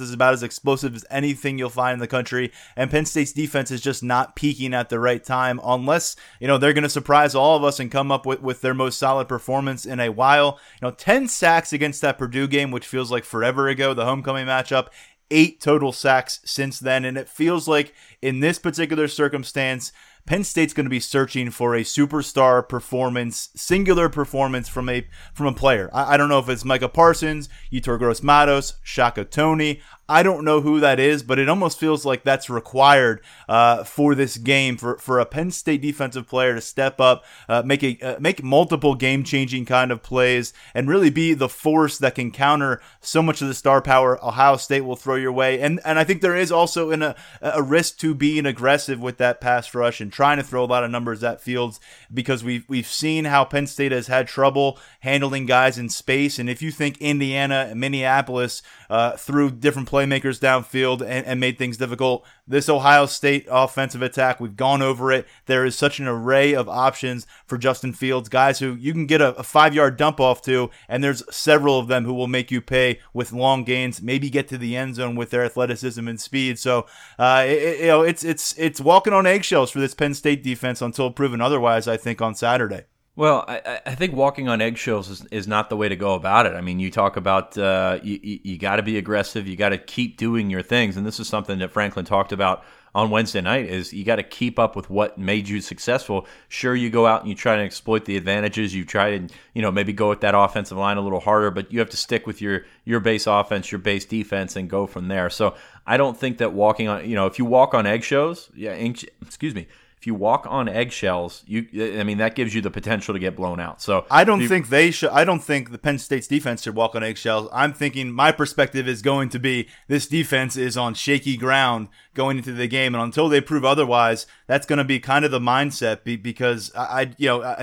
is about as explosive as anything you'll find in the country, and Penn State's defense is just not peaking at the right time unless, you know, they're going to surprise all of us and come up with their most solid performance in a while. You know, 10 sacks against that Purdue game, which feels like forever ago, the homecoming matchup. 8 total sacks since then, and it feels like in this particular circumstance, Penn State's going to be searching for a superstar performance, singular performance from a player. I don't know if it's Micah Parsons, Yetur Gross-Matos, Shaka Toney. I don't know who that is, but it almost feels like that's required for this game for a Penn State defensive player to step up, make multiple game-changing kind of plays, and really be the force that can counter so much of the star power Ohio State will throw your way. And I think there is also a risk to being aggressive with that pass rush and trying to throw a lot of numbers at Fields, because we've seen how Penn State has had trouble handling guys in space. And if you think Indiana and Minneapolis threw different playmakers downfield and made things difficult. This Ohio State offensive attack, we've gone over it. There is such an array of options for Justin Fields, guys who you can get a 5-yard dump off to, and there's several of them who will make you pay with long gains, maybe get to the end zone with their athleticism and speed. So, it's walking on eggshells for this Penn State defense until proven otherwise, I think, on Saturday. Well, I think walking on eggshells is not the way to go about it. I mean, you talk about you got to be aggressive. You got to keep doing your things. And this is something that Franklin talked about on Wednesday night, is you got to keep up with what made you successful. Sure, you go out and you try to exploit the advantages. You try and, you know, maybe go at that offensive line a little harder, but you have to stick with your base offense, your base defense, and go from there. So I don't think that walking on, you know, if you walk on eggshells, if you walk on eggshells, that gives you the potential to get blown out. So I don't think the Penn State's defense should walk on eggshells. I'm thinking my perspective is going to be this defense is on shaky ground going into the game, and until they prove otherwise, that's going to be kind of the mindset. Because I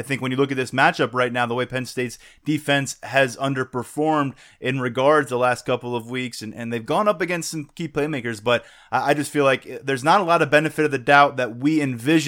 think when you look at this matchup right now, the way Penn State's defense has underperformed in regards the last couple of weeks, and they've gone up against some key playmakers, but I just feel like there's not a lot of benefit of the doubt that we envision.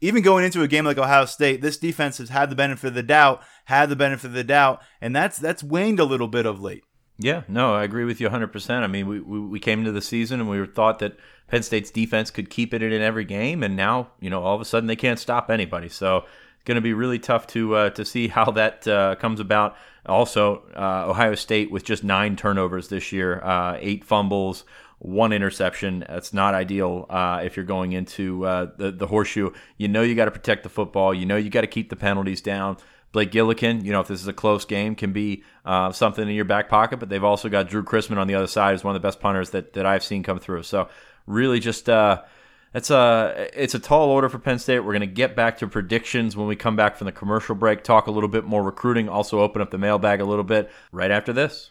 Even going into a game like Ohio State, this defense has had the benefit of the doubt, and that's waned a little bit of late. Yeah, no, I agree with you 100%. I mean, we came into the season and we thought that Penn State's defense could keep it in every game, and now, you know, all of a sudden they can't stop anybody. So it's going to be really tough to see how that comes about. Also, Ohio State with just 9 turnovers this year, 8 fumbles, 1 interception. That's not ideal if you're going into the horseshoe. You know you got to protect the football. You know you got to keep the penalties down. Blake Gillikin, you know, if this is a close game, can be something in your back pocket, but they've also got Drew Chrisman on the other side, who's one of the best punters that I've seen come through. So really just it's a tall order for Penn State. We're going to get back to predictions when we come back from the commercial break, talk a little bit more recruiting, also open up the mailbag a little bit right after this.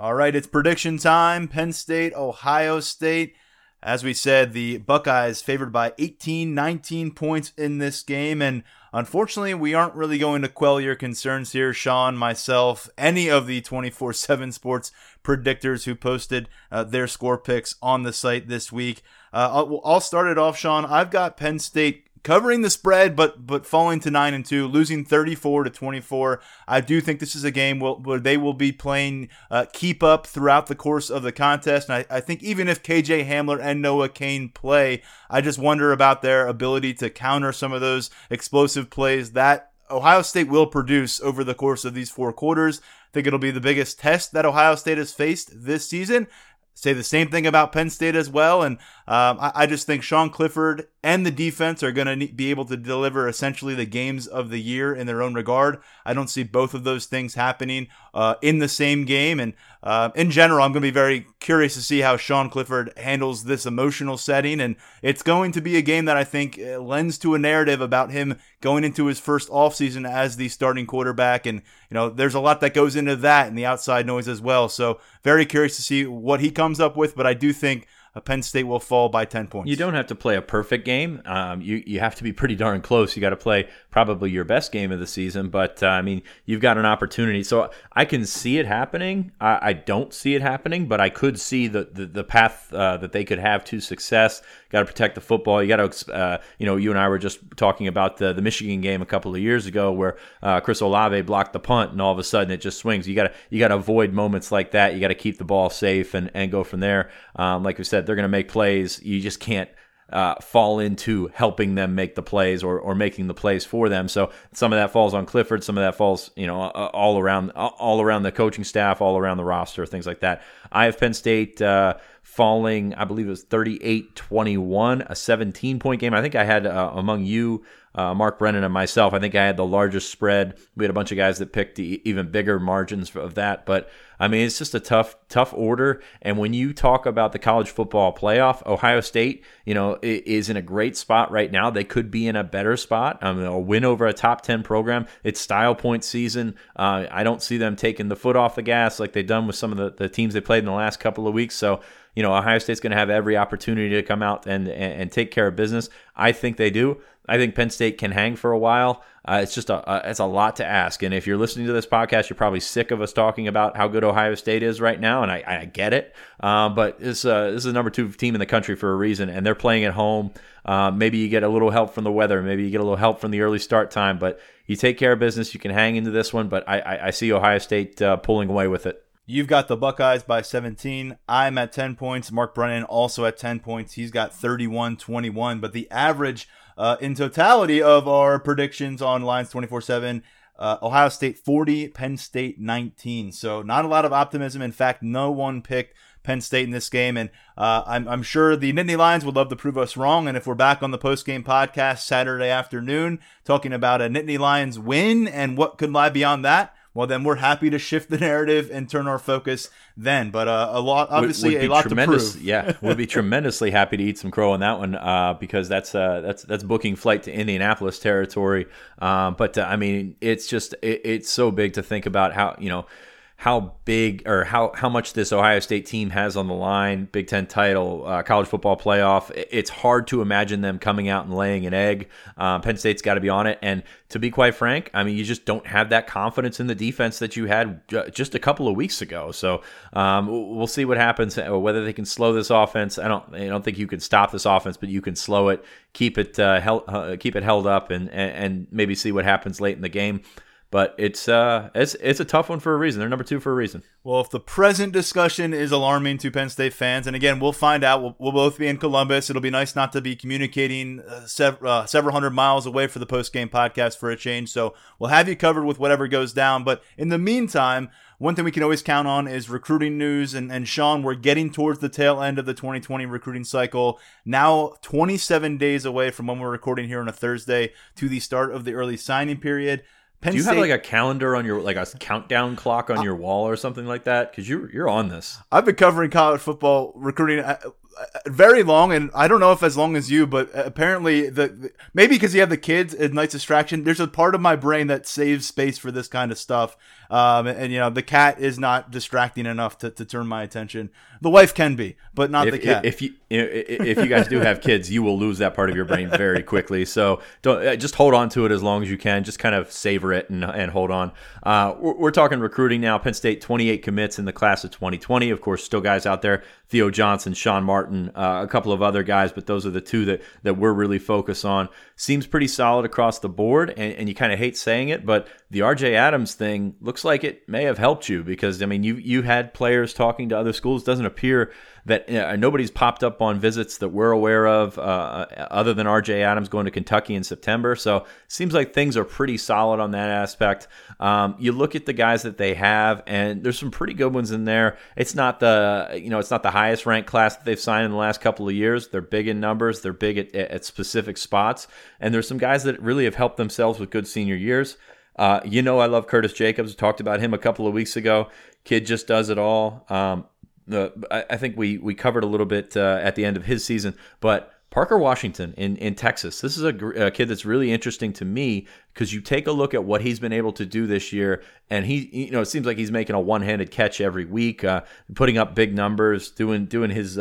All right, it's prediction time. Penn State, Ohio State. As we said, the Buckeyes favored by 18, 19 points in this game. And unfortunately, we aren't really going to quell your concerns here, Sean, myself, any of the 24-7 sports predictors who posted their score picks on the site this week. I'll start it off, Sean. I've got Penn State covering the spread, but falling to 9-2, losing 34-24. I do think this is a game where they will be playing keep up throughout the course of the contest. And I think even if KJ Hamler and Noah Cain play, I just wonder about their ability to counter some of those explosive plays that Ohio State will produce over the course of these four quarters. I think it'll be the biggest test that Ohio State has faced this season. Say the same thing about Penn State as well, and I just think Sean Clifford and the defense are going to be able to deliver essentially the games of the year in their own regard. I don't see both of those things happening in the same game, and in general, I'm going to be very curious to see how Sean Clifford handles this emotional setting, and it's going to be a game that I think lends to a narrative about him going into his first offseason as the starting quarterback, and you know there's a lot that goes into that and the outside noise as well, so very curious to see what he comes up with, but I do think Penn State will fall by 10 points. You don't have to play a perfect game. You have to be pretty darn close. You got to play probably your best game of the season, but I mean, you've got an opportunity. So I can see it happening. I don't see it happening, but I could see the path that they could have to success. Got to protect the football. You got to, you and I were just talking about the Michigan game a couple of years ago where Chris Olave blocked the punt and all of a sudden it just swings. You got to avoid moments like that. You got to keep the ball safe and go from there. Like we said, they're going to make plays. You just can't fall into helping them make the plays or making the plays for them. So some of that falls on Clifford, some of that falls, all around the coaching staff, all around the roster, things like that. I have Penn State falling, I believe it was 38-21, a 17-point game. I think I had among you, Mark Brennan and myself, I think I had the largest spread. We had a bunch of guys that picked even bigger margins of that. But, I mean, it's just a tough order. And when you talk about the college football playoff, Ohio State, is in a great spot right now. They could be in a better spot. A win over a top 10 program. It's style point season. I don't see them taking the foot off the gas like they've done with some of the teams they played in the last couple of weeks. So, Ohio State's going to have every opportunity to come out and take care of business. I think they do. I think Penn State can hang for a while. It's just it's a lot to ask. And if you're listening to this podcast, you're probably sick of us talking about how good Ohio State is right now, and I get it. But this is the number 2 team in the country for a reason, and they're playing at home. Maybe you get a little help from the weather. Maybe you get a little help from the early start time. But you take care of business. You can hang into this one. But I see Ohio State pulling away with it. You've got the Buckeyes by 17. I'm at 10 points. Mark Brennan also at 10 points. He's got 31-21. But the average in totality of our predictions on Lions 24-7, Ohio State 40, Penn State 19. So not a lot of optimism. In fact, no one picked Penn State in this game. And I'm sure the Nittany Lions would love to prove us wrong. And if we're back on the post-game podcast Saturday afternoon talking about a Nittany Lions win and what could lie beyond that, well, then we're happy to shift the narrative and turn our focus then. But a lot to prove. Yeah, we'll be tremendously happy to eat some crow on that one because that's booking flight to Indianapolis territory. But I mean, it's so big to think about how how big or how much this Ohio State team has on the line, Big Ten title, college football playoff. It's hard to imagine them coming out and laying an egg. Penn State's got to be on it. And to be quite frank, I mean, you just don't have that confidence in the defense that you had just a couple of weeks ago. So we'll see what happens, whether they can slow this offense. I don't think you can stop this offense, but you can slow it, keep it held up, and maybe see what happens late in the game. But it's a tough one for a reason. They're number two for a reason. Well, if the present discussion is alarming to Penn State fans, and again, we'll find out. We'll both be in Columbus. It'll be nice not to be communicating several hundred miles away for the post-game podcast for a change. So we'll have you covered with whatever goes down. But in the meantime, one thing we can always count on is recruiting news. And Sean, we're getting towards the tail end of the 2020 recruiting cycle. Now 27 days away from when we're recording here on a Thursday to the start of the early signing period. Do you have like a calendar on your, like a countdown clock on your wall or something like that? Because you're on this. I've been covering college football recruiting very long, and I don't know if as long as you, but apparently maybe because you have the kids, it's a nice distraction. There's a part of my brain that saves space for this kind of stuff, and you know the cat is not distracting enough to turn my attention. The wife can be, but not the cat. If you guys do have kids, you will lose that part of your brain very quickly. So don't just hold on to it as long as you can. Just kind of savor it and hold on. We're talking recruiting now. Penn State 28 commits in the class of 2020. Of course, still guys out there: Theo Johnson, Sean Martin, a couple of other guys, but those are the two that we're really focused on. Seems pretty solid across the board, and you kind of hate saying it, but the RJ Adams thing looks like it may have helped you because, I mean, you had players talking to other schools. Doesn't appear that nobody's popped up on visits that we're aware of other than RJ Adams going to Kentucky in September. So it seems like things are pretty solid on that aspect. You look at the guys that they have, and there's some pretty good ones in there. It's not the highest ranked class that they've signed in the last couple of years. They're big in numbers. They're big at specific spots. And there's some guys that really have helped themselves with good senior years. I love Curtis Jacobs. Talked about him a couple of weeks ago. Kid just does it all. I think we covered a little bit at the end of his season, but Parker Washington in Texas. This is a kid that's really interesting to me because you take a look at what he's been able to do this year, and it seems like he's making a one-handed catch every week, putting up big numbers, doing his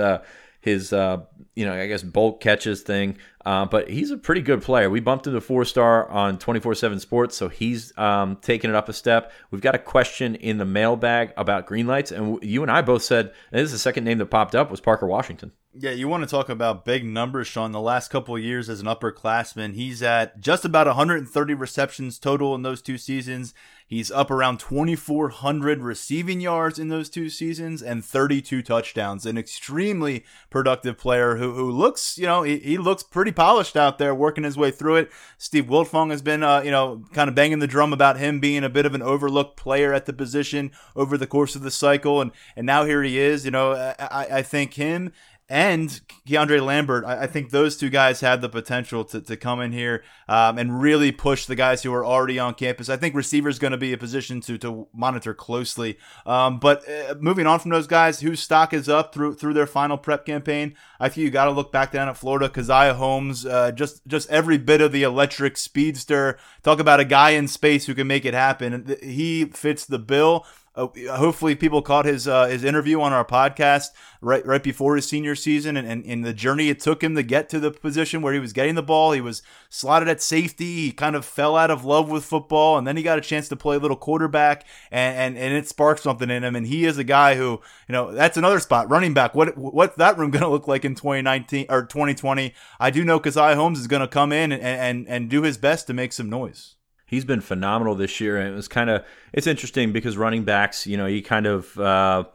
bulk catches thing. But he's a pretty good player. We bumped into 4-star on 24/7 Sports, so he's taking it up a step. We've got a question in the mailbag about green lights, and you and I both said, and this is the second name that popped up, was Parker Washington. Yeah, you want to talk about big numbers, Sean. The last couple of years as an upperclassman, he's at just about 130 receptions total in those two seasons. He's up around 2,400 receiving yards in those two seasons and 32 touchdowns. An extremely productive player who looks, he looks pretty polished out there, working his way through it. Steve Wiltfong has been, kind of banging the drum about him being a bit of an overlooked player at the position over the course of the cycle, and now here he is. I think him and Keandre Lambert, I think those two guys have the potential to come in here and really push the guys who are already on campus. I think receiver is going to be a position to monitor closely. But moving on from those guys whose stock is up through their final prep campaign, I think you got to look back down at Florida. Keziah Holmes, just every bit of the electric speedster. Talk about a guy in space who can make it happen. He fits the bill. Hopefully people caught his interview on our podcast right before his senior season and the journey it took him to get to the position where he was getting the ball. He was slotted at safety. He kind of fell out of love with football, and then he got a chance to play a little quarterback, and it sparked something in him. And he is a guy who, that's another spot, running back. What's that room going to look like in 2019 or 2020? I do know Keziah Holmes is going to come in and do his best to make some noise. He's been phenomenal this year, and it's interesting because running backs, you kind of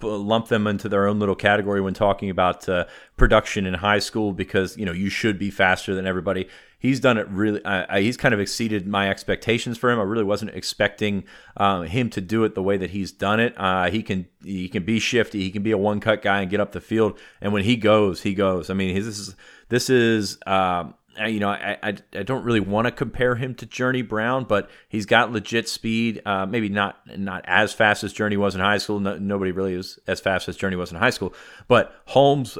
lump them into their own little category when talking about production in high school because, you should be faster than everybody. He's done it really. He's kind of exceeded my expectations for him. I really wasn't expecting him to do it the way that he's done it. He can be shifty. He can be a one-cut guy and get up the field. And when he goes, he goes. I mean, this is. I don't really want to compare him to Journey Brown, but he's got legit speed. Maybe not as fast as Journey was in high school. No, nobody really is as fast as Journey was in high school. But Holmes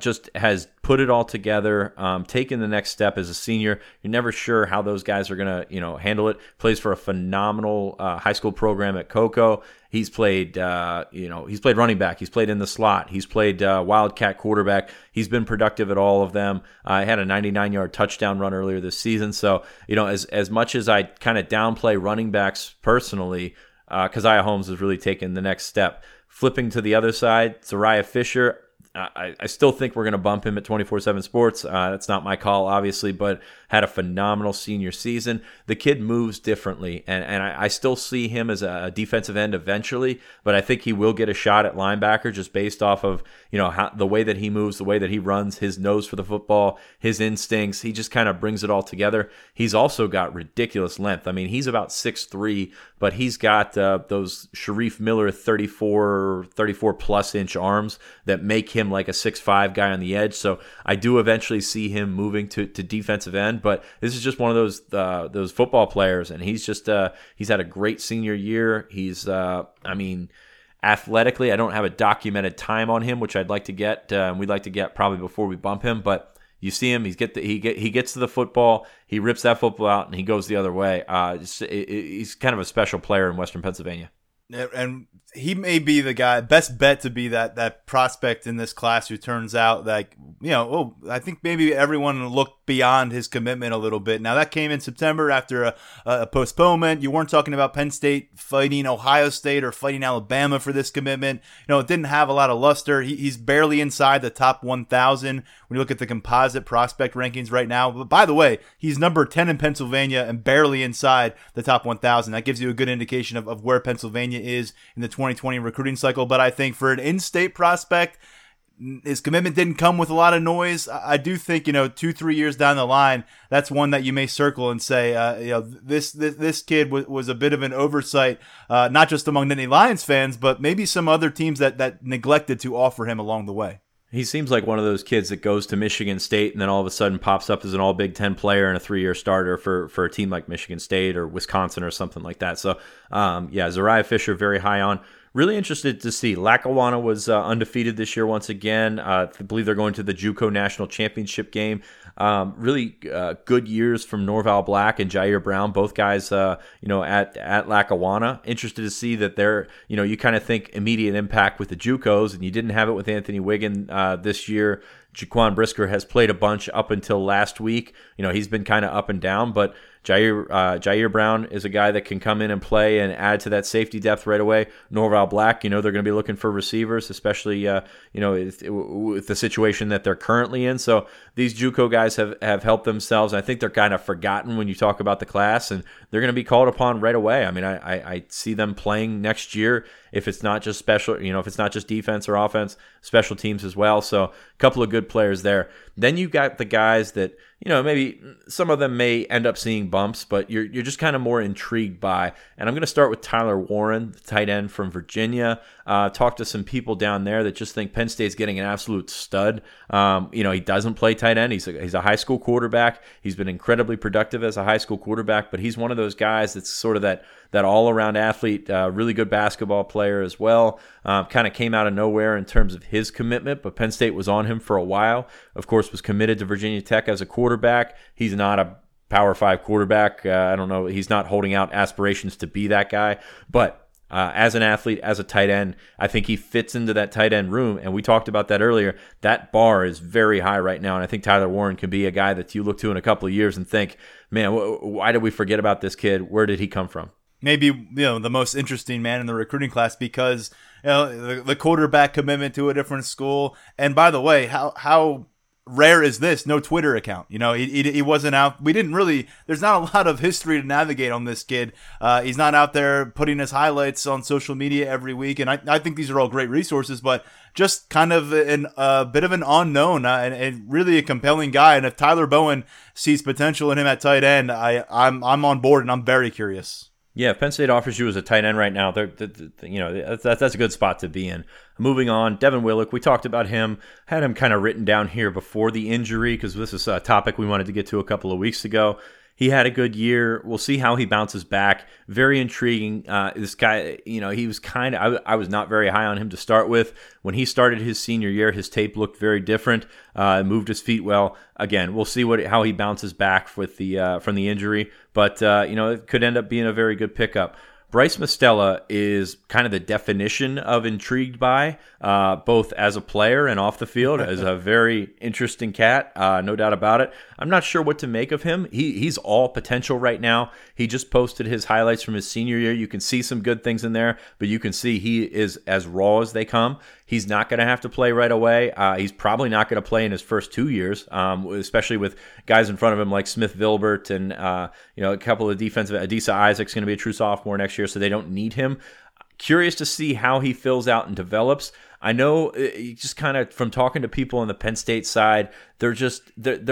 just has put it all together, taking the next step as a senior. You're never sure how those guys are going to handle it. Plays for a phenomenal high school program at Cocoa. He's played, he's played running back. He's played in the slot. He's played Wildcat quarterback. He's been productive at all of them. I had a 99-yard touchdown run earlier this season. So, as much as I kind of downplay running backs personally, Kazaiah Holmes has really taken the next step. Flipping to the other side, Zariah Fisher, I still think we're going to bump him at 24/7 Sports. That's not my call, obviously, but had a phenomenal senior season. The kid moves differently, and I still see him as a defensive end eventually, but I think he will get a shot at linebacker just based off of how, the way that he moves, the way that he runs, his nose for the football, his instincts. He just kind of brings it all together. He's also got ridiculous length. I mean, he's about 6'3", but he's got those Sharif Miller 34-plus inch arms that make him like a 6'5 guy on the edge. So I do eventually see him moving to defensive end, but this is just one of those football players, and he's just he's had a great senior year. He's athletically, I don't have a documented time on him, which I'd like to get. We'd like to get probably before we bump him, but you see him, he gets to the football, he rips that football out, and he goes the other way. He's kind of a special player in Western Pennsylvania. And he may be the guy, best bet to be that prospect in this class who turns out like, I think maybe everyone looked beyond his commitment a little bit. Now, that came in September after a postponement. You weren't talking about Penn State fighting Ohio State or fighting Alabama for this commitment. It didn't have a lot of luster. He's barely inside the top 1,000 when you look at the composite prospect rankings right now. But by the way, he's number 10 in Pennsylvania and barely inside the top 1,000. That gives you a good indication of where Pennsylvania is in the 2020 recruiting cycle. But I think for an in-state prospect, his commitment didn't come with a lot of noise. I do think 2-3 years down the line, that's one that you may circle and say, this kid was a bit of an oversight, not just among Nittany Lions fans, but maybe some other teams that neglected to offer him along the way. He seems like one of those kids that goes to Michigan State and then all of a sudden pops up as an all Big Ten player and a 3-year starter for a team like Michigan State or Wisconsin or something like that. So, Zariah Fisher, very high on. Really interested to see. Lackawanna was undefeated this year once again. I believe they're going to the JUCO National Championship game. Really good years from Norval Black and Jair Brown, both guys, at Lackawanna. Interested to see that they're, you kind of think immediate impact with the JUCOs, and you didn't have it with Anthony Wiggin this year. Jaquan Brisker has played a bunch up until last week. He's been kind of up and down, but Jair Brown is a guy that can come in and play and add to that safety depth right away. Norval Black, they're going to be looking for receivers, especially, with the situation that they're currently in. So these JUCO guys have helped themselves. I think they're kind of forgotten when you talk about the class, and they're going to be called upon right away. I mean, I see them playing next year if it's not just special, if it's not just defense or offense, special teams as well. So a couple of good players there. Then you've got the guys that, maybe some of them may end up seeing bumps, but you're just kind of more intrigued by. And I'm going to start with Tyler Warren, the tight end from Virginia. Talked to some people down there that just think Penn State's getting an absolute stud. He doesn't play tight end. He's a high school quarterback. He's been incredibly productive as a high school quarterback, but he's one of those guys that's sort of that all-around athlete, really good basketball player as well. Kind of came out of nowhere in terms of his commitment, but Penn State was on him for a while. Of course, was committed to Virginia Tech as a quarterback. He's not a Power 5 quarterback. I don't know. He's not holding out aspirations to be that guy, but as an athlete, as a tight end, I think he fits into that tight end room, and we talked about that earlier. That bar is very high right now, and I think Tyler Warren can be a guy that you look to in a couple of years and think, man, why did we forget about this kid? Where did he come from? Maybe the most interesting man in the recruiting class because the quarterback commitment to a different school. And by the way, how rare is this? No Twitter account. He wasn't out. We didn't really. There's not a lot of history to navigate on this kid. He's not out there putting his highlights on social media every week. And I think these are all great resources, but just kind of a bit of an unknown and really a compelling guy. And if Tyler Bowen sees potential in him at tight end, I'm on board and I'm very curious. Yeah, if Penn State offers you as a tight end right now, that's a good spot to be in. Moving on, Devin Willock, we talked about him, had him kind of written down here before the injury because this is a topic we wanted to get to a couple of weeks ago. He had a good year. We'll see how he bounces back. Very intriguing. This guy, he was kind of, I was not very high on him to start with. When he started his senior year, his tape looked very different. Moved his feet well. Again, we'll see how he bounces back from the injury. But, it could end up being a very good pickup. Bryce Mistella is kind of the definition of intrigued by, both as a player and off the field, as a very interesting cat, no doubt about it. I'm not sure what to make of him. He's all potential right now. He just posted his highlights from his senior year. You can see some good things in there, but you can see he is as raw as they come. He's not going to have to play right away. He's probably not going to play in his first 2 years, especially with guys in front of him like Smith Vilbert and a couple of defensive. Adisa Isaac's going to be a true sophomore next year, so they don't need him. Curious to see how he fills out and develops. I know just kind of from talking to people on the Penn State side, they're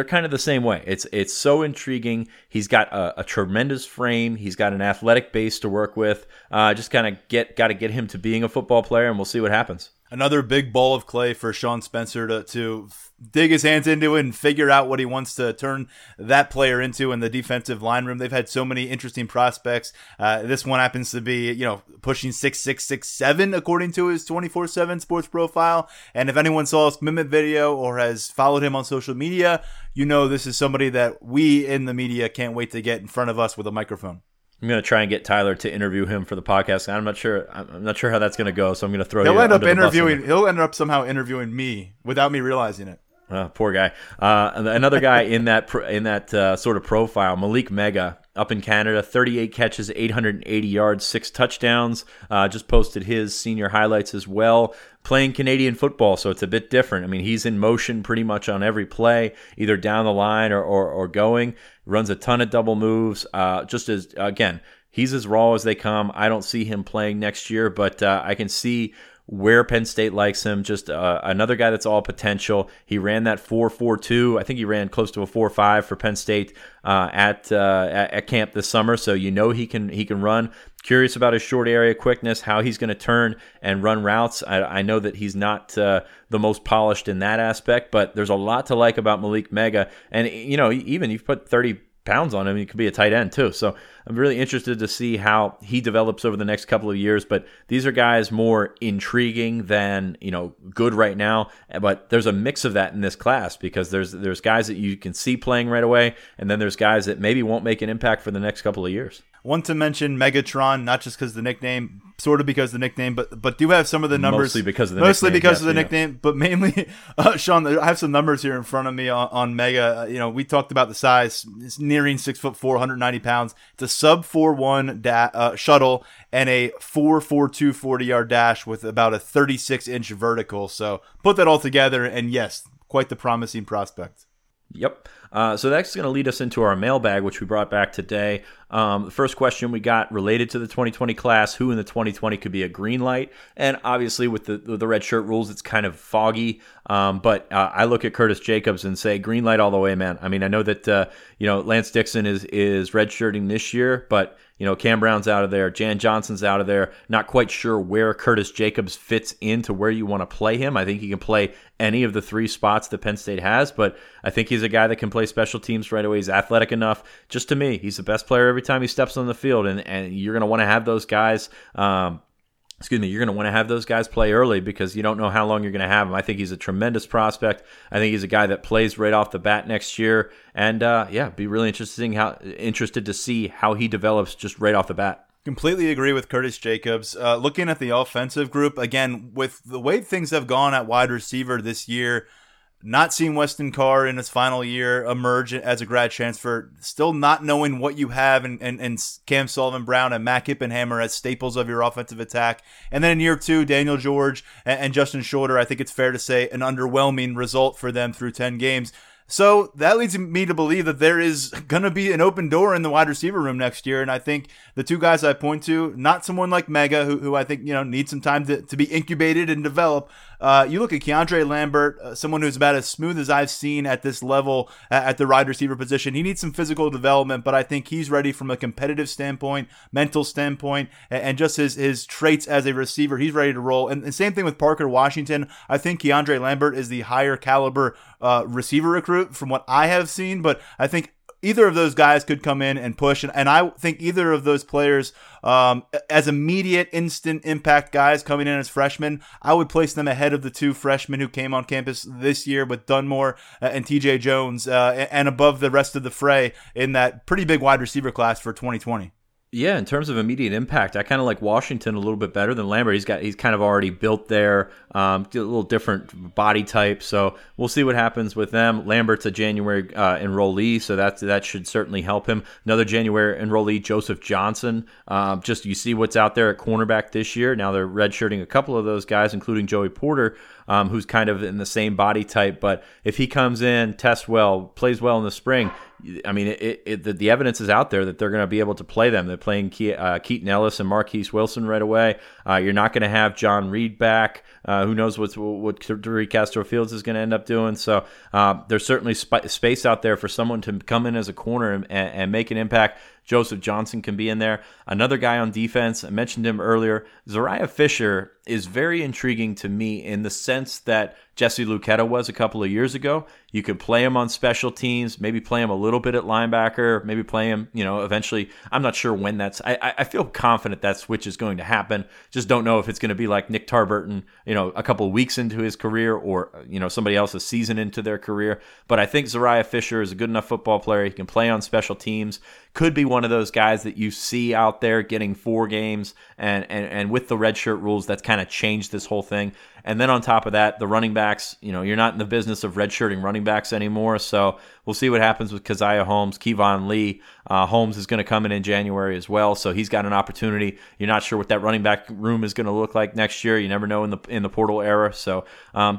kind of the same way. It's so intriguing. He's got a tremendous frame. He's got an athletic base to work with. Just kind of got to get him to being a football player, and we'll see what happens. Another big bowl of clay for Sean Spencer to dig his hands into it and figure out what he wants to turn that player into in the defensive line room. They've had so many interesting prospects. This one happens to be, pushing 6'6", 6'7", according to his 24/7 sports profile. And if anyone saw his commitment video or has followed him on social media, this is somebody that we in the media can't wait to get in front of us with a microphone. I'm going to try and get Tyler to interview him for the podcast. I'm not sure how that's going to go, so I'm going to throw you under the bus. He'll end up somehow interviewing me without me realizing it. Poor guy. Another guy in that sort of profile, Malik Mega, up in Canada, 38 catches, 880 yards, 6 touchdowns. Just posted his senior highlights as well. Playing Canadian football, so it's a bit different. I mean, he's in motion pretty much on every play, either down the line or going. Runs a ton of double moves. He's as raw as they come. I don't see him playing next year, but I can see where Penn State likes him. Just another guy that's all potential. He ran that 4.42. I think he ran close to a 4.5 for Penn State at camp this summer. So he can run. Curious about his short area quickness, how he's going to turn and run routes. I know that he's not the most polished in that aspect, but there's a lot to like about Malik Mega. And even if you put 30 pounds on him, he could be a tight end too. So I'm really interested to see how he develops over the next couple of years. But these are guys more intriguing than good right now. But there's a mix of that in this class because there's guys that you can see playing right away, and then there's guys that maybe won't make an impact for the next couple of years. Want to mention Megatron, not just because of the nickname, sort of because of the nickname, but do have some of the numbers. Mostly because of the nickname, but mainly, Sean, I have some numbers here in front of me on Mega. We talked about the size. It's nearing 6'4", 190 pounds. It's a sub-4.1 shuttle and a 4.42 40-yard dash with about a 36-inch vertical. So put that all together, and yes, quite the promising prospect. Yep. So that's going to lead us into our mailbag, which we brought back today. The first question we got related to the 2020 class, who in the 2020 could be a green light? And obviously with the red shirt rules, it's kind of foggy. But I look at Curtis Jacobs and say green light all the way, man. I mean, I know that, Lance Dixon is red shirting this year, but Cam Brown's out of there. Jan Johnson's out of there. Not quite sure where Curtis Jacobs fits into where you want to play him. I think he can play any of the three spots that Penn State has, but I think he's a guy that can play special teams right away. He's athletic enough. Just to me, he's the best player every time he steps on the field, and you're going to want to have those guys you're going to want to have those guys play early because you don't know how long you're going to have him. I think he's a tremendous prospect. I think he's a guy that plays right off the bat next year. And, be really interested to see how he develops just right off the bat. Completely agree with Curtis Jacobs. Looking at the offensive group, again, with the way things have gone at wide receiver this year, not seeing Weston Carr in his final year emerge as a grad transfer, still not knowing what you have and Cam Sullivan-Brown and Matt Kippenhammer as staples of your offensive attack. And then in year two, Daniel George and Justin Shorter, I think it's fair to say an underwhelming result for them through 10 games. So that leads me to believe that there is going to be an open door in the wide receiver room next year. And I think the two guys I point to, not someone like Mega, who I think, needs some time to be incubated and develop. You look at Keandre Lambert, someone who's about as smooth as I've seen at this level at the wide receiver position. He needs some physical development, but I think he's ready from a competitive standpoint, mental standpoint, and just his traits as a receiver. He's ready to roll. And the same thing with Parker Washington. I think Keandre Lambert is the higher caliber receiver recruit from what I have seen, but I think either of those guys could come in and push, and I think either of those players as immediate instant impact guys coming in as freshmen, I would place them ahead of the two freshmen who came on campus this year with Dunmore and TJ Jones, and above the rest of the fray in that pretty big wide receiver class for 2020. Yeah, in terms of immediate impact, I kind of like Washington a little bit better than Lambert. He's kind of already built there, a little different body type. So we'll see what happens with them. Lambert's a January enrollee, so that should certainly help him. Another January enrollee, Joseph Johnson. Just you see what's out there at cornerback this year. Now they're redshirting a couple of those guys, including Joey Porter, who's kind of in the same body type. But if he comes in, tests well, plays well in the spring, I mean, the evidence is out there that they're going to be able to play them. They're playing Keaton Ellis and Marquise Wilson right away. You're not going to have John Reed back. Who knows what Terry Castro-Fields is going to end up doing. So there's certainly space out there for someone to come in as a corner and make an impact. Joseph Johnson can be in there. Another guy on defense, I mentioned him earlier, Zariah Fisher is very intriguing to me in the sense that Jesse Luketa was a couple of years ago. You could play him on special teams, maybe play him a little bit at linebacker, maybe play him, eventually. I'm not sure when I feel confident that switch is going to happen. Just don't know if it's going to be like Nick Tarburton, a couple of weeks into his career or, somebody else's season into their career. But I think Zariah Fisher is a good enough football player. He can play on special teams. Could be one of those guys that you see out there getting 4 games, and with the redshirt rules, that's kind of changed this whole thing. And then on top of that, the running backs, you're not in the business of redshirting running backs anymore, so we'll see what happens with Keziah Holmes, Kevon Lee. Holmes is going to come in January as well, so he's got an opportunity. You're not sure what that running back room is going to look like next year. You never know in the portal era, so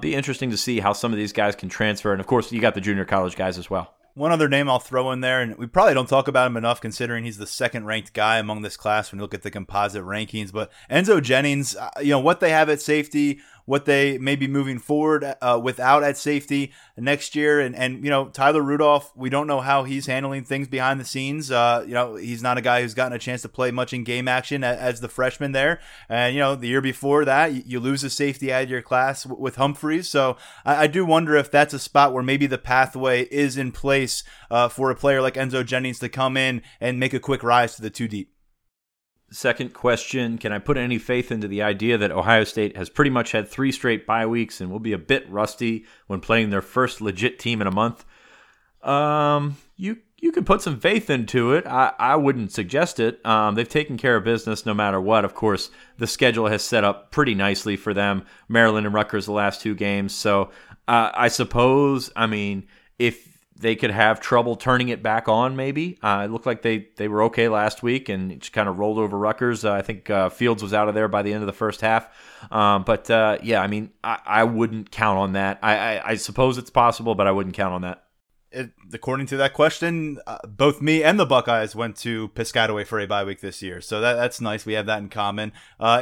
be interesting to see how some of these guys can transfer. And of course, you got the junior college guys as well. One other name I'll throw in there, and we probably don't talk about him enough considering he's the second-ranked guy among this class when you look at the composite rankings, but Enzo Jennings, what they have at safety, what they may be moving forward without at safety next year. And Tyler Rudolph, we don't know how he's handling things behind the scenes. He's not a guy who's gotten a chance to play much in game action as the freshman there. And, the year before that, you lose a safety out of your class with Humphreys. So I do wonder if that's a spot where maybe the pathway is in place for a player like Enzo Jennings to come in and make a quick rise to the two deep. Second question, can I put any faith into the idea that Ohio State has pretty much had 3 straight bye weeks and will be a bit rusty when playing their first legit team in a month? You could put some faith into it. I wouldn't suggest it. They've taken care of business no matter what. Of course, the schedule has set up pretty nicely for them. Maryland and Rutgers the last 2 games. So I suppose, if they could have trouble turning it back on, maybe. It looked like they were okay last week and it just kind of rolled over Rutgers. I think Fields was out of there by the end of the first half. I wouldn't count on that. I suppose it's possible, but I wouldn't count on that. According to that question, both me and the Buckeyes went to Piscataway for a bye week this year. So that's nice. We have that in common.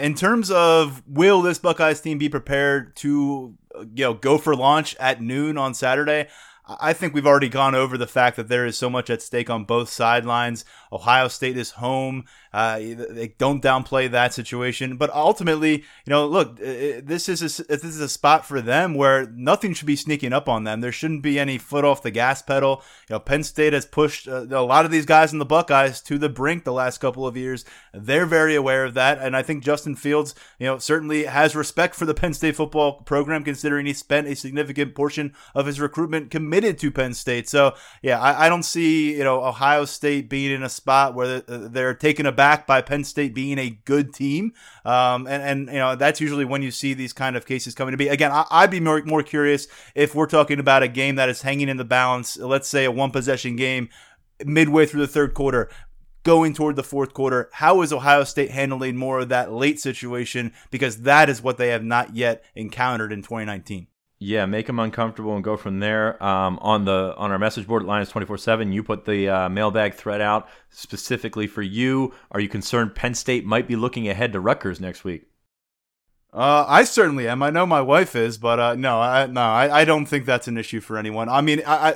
In terms of will this Buckeyes team be prepared to go for launch at noon on Saturday, I think we've already gone over the fact that there is so much at stake on both sidelines. Ohio State is home. They don't downplay that situation. But ultimately, look, this is a spot for them where nothing should be sneaking up on them. There shouldn't be any foot off the gas pedal. Penn State has pushed a lot of these guys in the Buckeyes to the brink the last couple of years. They're very aware of that. And I think Justin Fields, certainly has respect for the Penn State football program, considering he spent a significant portion of his recruitment commitment to Penn State. So, yeah, I don't see, Ohio State being in a spot where they're taken aback by Penn State being a good team. That's usually when you see these kind of cases coming to be. Again, I'd be more curious if we're talking about a game that is hanging in the balance, let's say a one-possession game midway through the third quarter, going toward the fourth quarter. How is Ohio State handling more of that late situation? Because that is what they have not yet encountered in 2019. Yeah, make them uncomfortable and go from there. On our message board at Lions 24-7, you put the mailbag thread out specifically for you. Are you concerned Penn State might be looking ahead to Rutgers next week? I certainly am. I know my wife is, but no, I don't think that's an issue for anyone.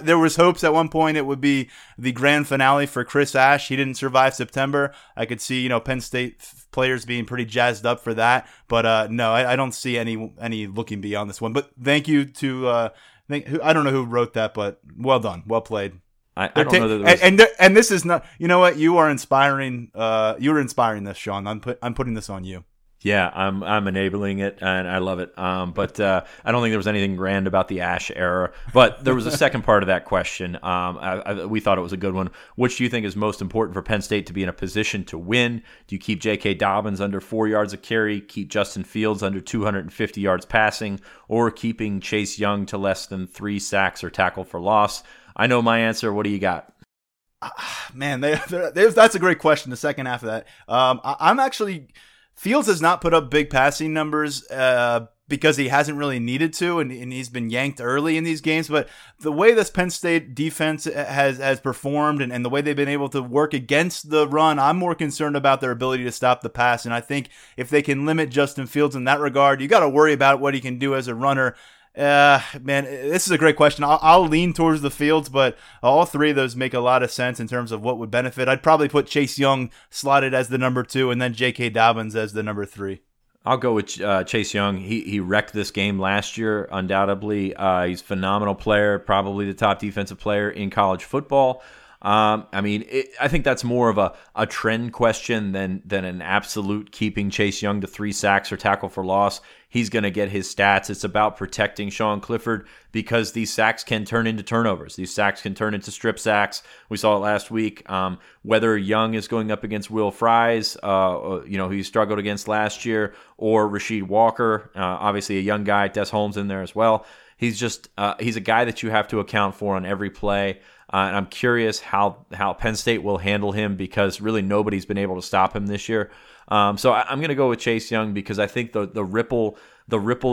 There was hopes at one point it would be the grand finale for Chris Ash. He didn't survive September. I could see, Penn State players being pretty jazzed up for that, but no, I don't see any looking beyond this one. But thank you to I don't know who wrote that, but well done, well played. I don't know that there was... and this is not. You know what? You are inspiring. You're inspiring this, Sean. I'm putting this on you. Yeah, I'm enabling it, and I love it. But I don't think there was anything grand about the Ash era. But there was a second part of that question. We thought it was a good one. Which do you think is most important for Penn State to be in a position to win? Do you keep J.K. Dobbins under 4 yards a carry, keep Justin Fields under 250 yards passing, or keeping Chase Young to less than 3 sacks or tackle for loss? I know my answer. What do you got? Man, that's a great question, the second half of that. I'm actually... Fields has not put up big passing numbers because he hasn't really needed to, and he's been yanked early in these games. But the way this Penn State defense has performed and the way they've been able to work against the run, I'm more concerned about their ability to stop the pass. And I think if they can limit Justin Fields in that regard, you got to worry about what he can do as a runner. Man, this is a great question. I'll lean towards the Fields, but all three of those make a lot of sense in terms of what would benefit. I'd probably put Chase Young slotted as the number 2 and then J.K. Dobbins as the number 3. I'll go with Chase Young. He wrecked this game last year, undoubtedly. He's a phenomenal player, probably the top defensive player in college football. I think that's more of a trend question than an absolute keeping Chase Young to 3 sacks or tackle for loss. He's going to get his stats. It's about protecting Sean Clifford because these sacks can turn into turnovers. These sacks can turn into strip sacks. We saw it last week. Whether Young is going up against Will Fries, who he struggled against last year, or Rasheed Walker, obviously a young guy, Des Holmes in there as well. He's just he's a guy that you have to account for on every play. And I'm curious how Penn State will handle him because really nobody's been able to stop him this year. So I'm going to go with Chase Young because I think the ripple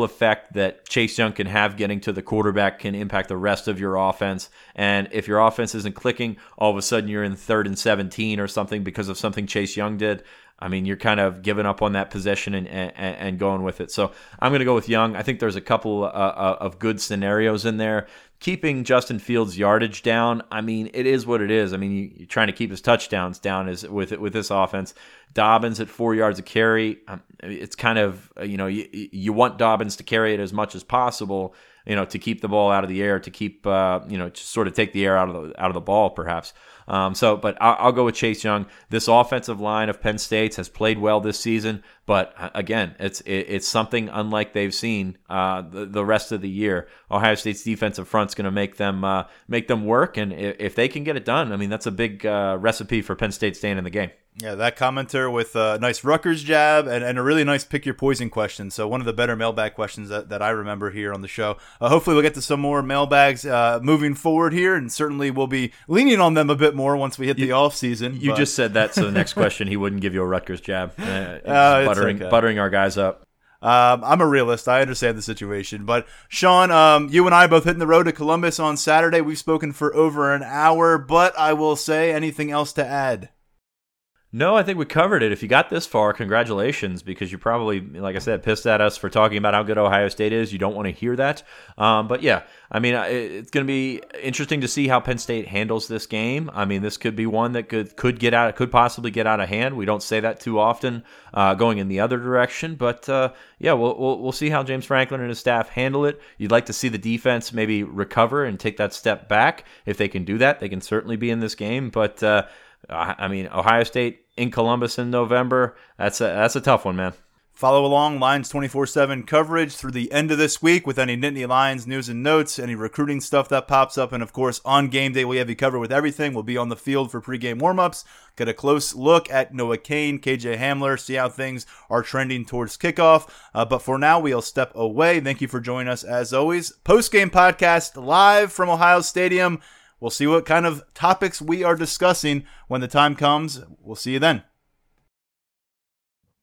effect that Chase Young can have getting to the quarterback can impact the rest of your offense. And if your offense isn't clicking, all of a sudden you're in 3rd and 17 or something because of something Chase Young did. I mean, you're kind of giving up on that possession and going with it. So I'm going to go with Young. I think there's a couple of good scenarios in there. Keeping Justin Fields' yardage down, I mean, it is what it is. I mean, you're trying to keep his touchdowns down is with this offense. Dobbins at 4 yards a carry, it's kind of, you want Dobbins to carry it as much as possible, to keep the ball out of the air, to keep, to sort of take the air out of the ball perhaps. But I'll go with Chase Young. This offensive line of Penn State's has played well this season, but again, it's something unlike they've seen the rest of the year. Ohio State's defensive front's going to make them work, and if they can get it done, I mean that's a big recipe for Penn State staying in the game. Yeah, that commenter with a nice Rutgers jab and a really nice pick your poison question. So one of the better mailbag questions that I remember here on the show. Hopefully we'll get to some more mailbags moving forward here, and certainly we'll be leaning on them a bit more once we hit the offseason. You just said that, so the next question, he wouldn't give you a Rutgers jab. Buttering our guys up. I'm a realist. I understand the situation. But, Sean, you and I both hitting the road to Columbus on Saturday. We've spoken for over an hour, but I will say, anything else to add? No, I think we covered it. If you got this far, congratulations, because you probably, like I said, pissed at us for talking about how good Ohio State is. You don't want to hear that. But yeah, I mean, it's going to be interesting to see how Penn State handles this game. I mean, this could be one that could possibly get out of hand. We don't say that too often going in the other direction. But yeah, we'll see how James Franklin and his staff handle it. You'd like to see the defense maybe recover and take that step back. If they can do that, they can certainly be in this game. But I mean, Ohio State in Columbus in November, that's a tough one, man. Follow along Lions 24-7 coverage through the end of this week with any Nittany Lions news and notes, any recruiting stuff that pops up, and of course, on game day, we have you covered with everything. We'll be on the field for pregame warm-ups, get a close look at Noah Cain, KJ Hamler, see how things are trending towards kickoff. But for now, we'll step away. Thank you for joining us as always. Post-game podcast live from Ohio Stadium. We'll see what kind of topics we are discussing when the time comes. We'll see you then.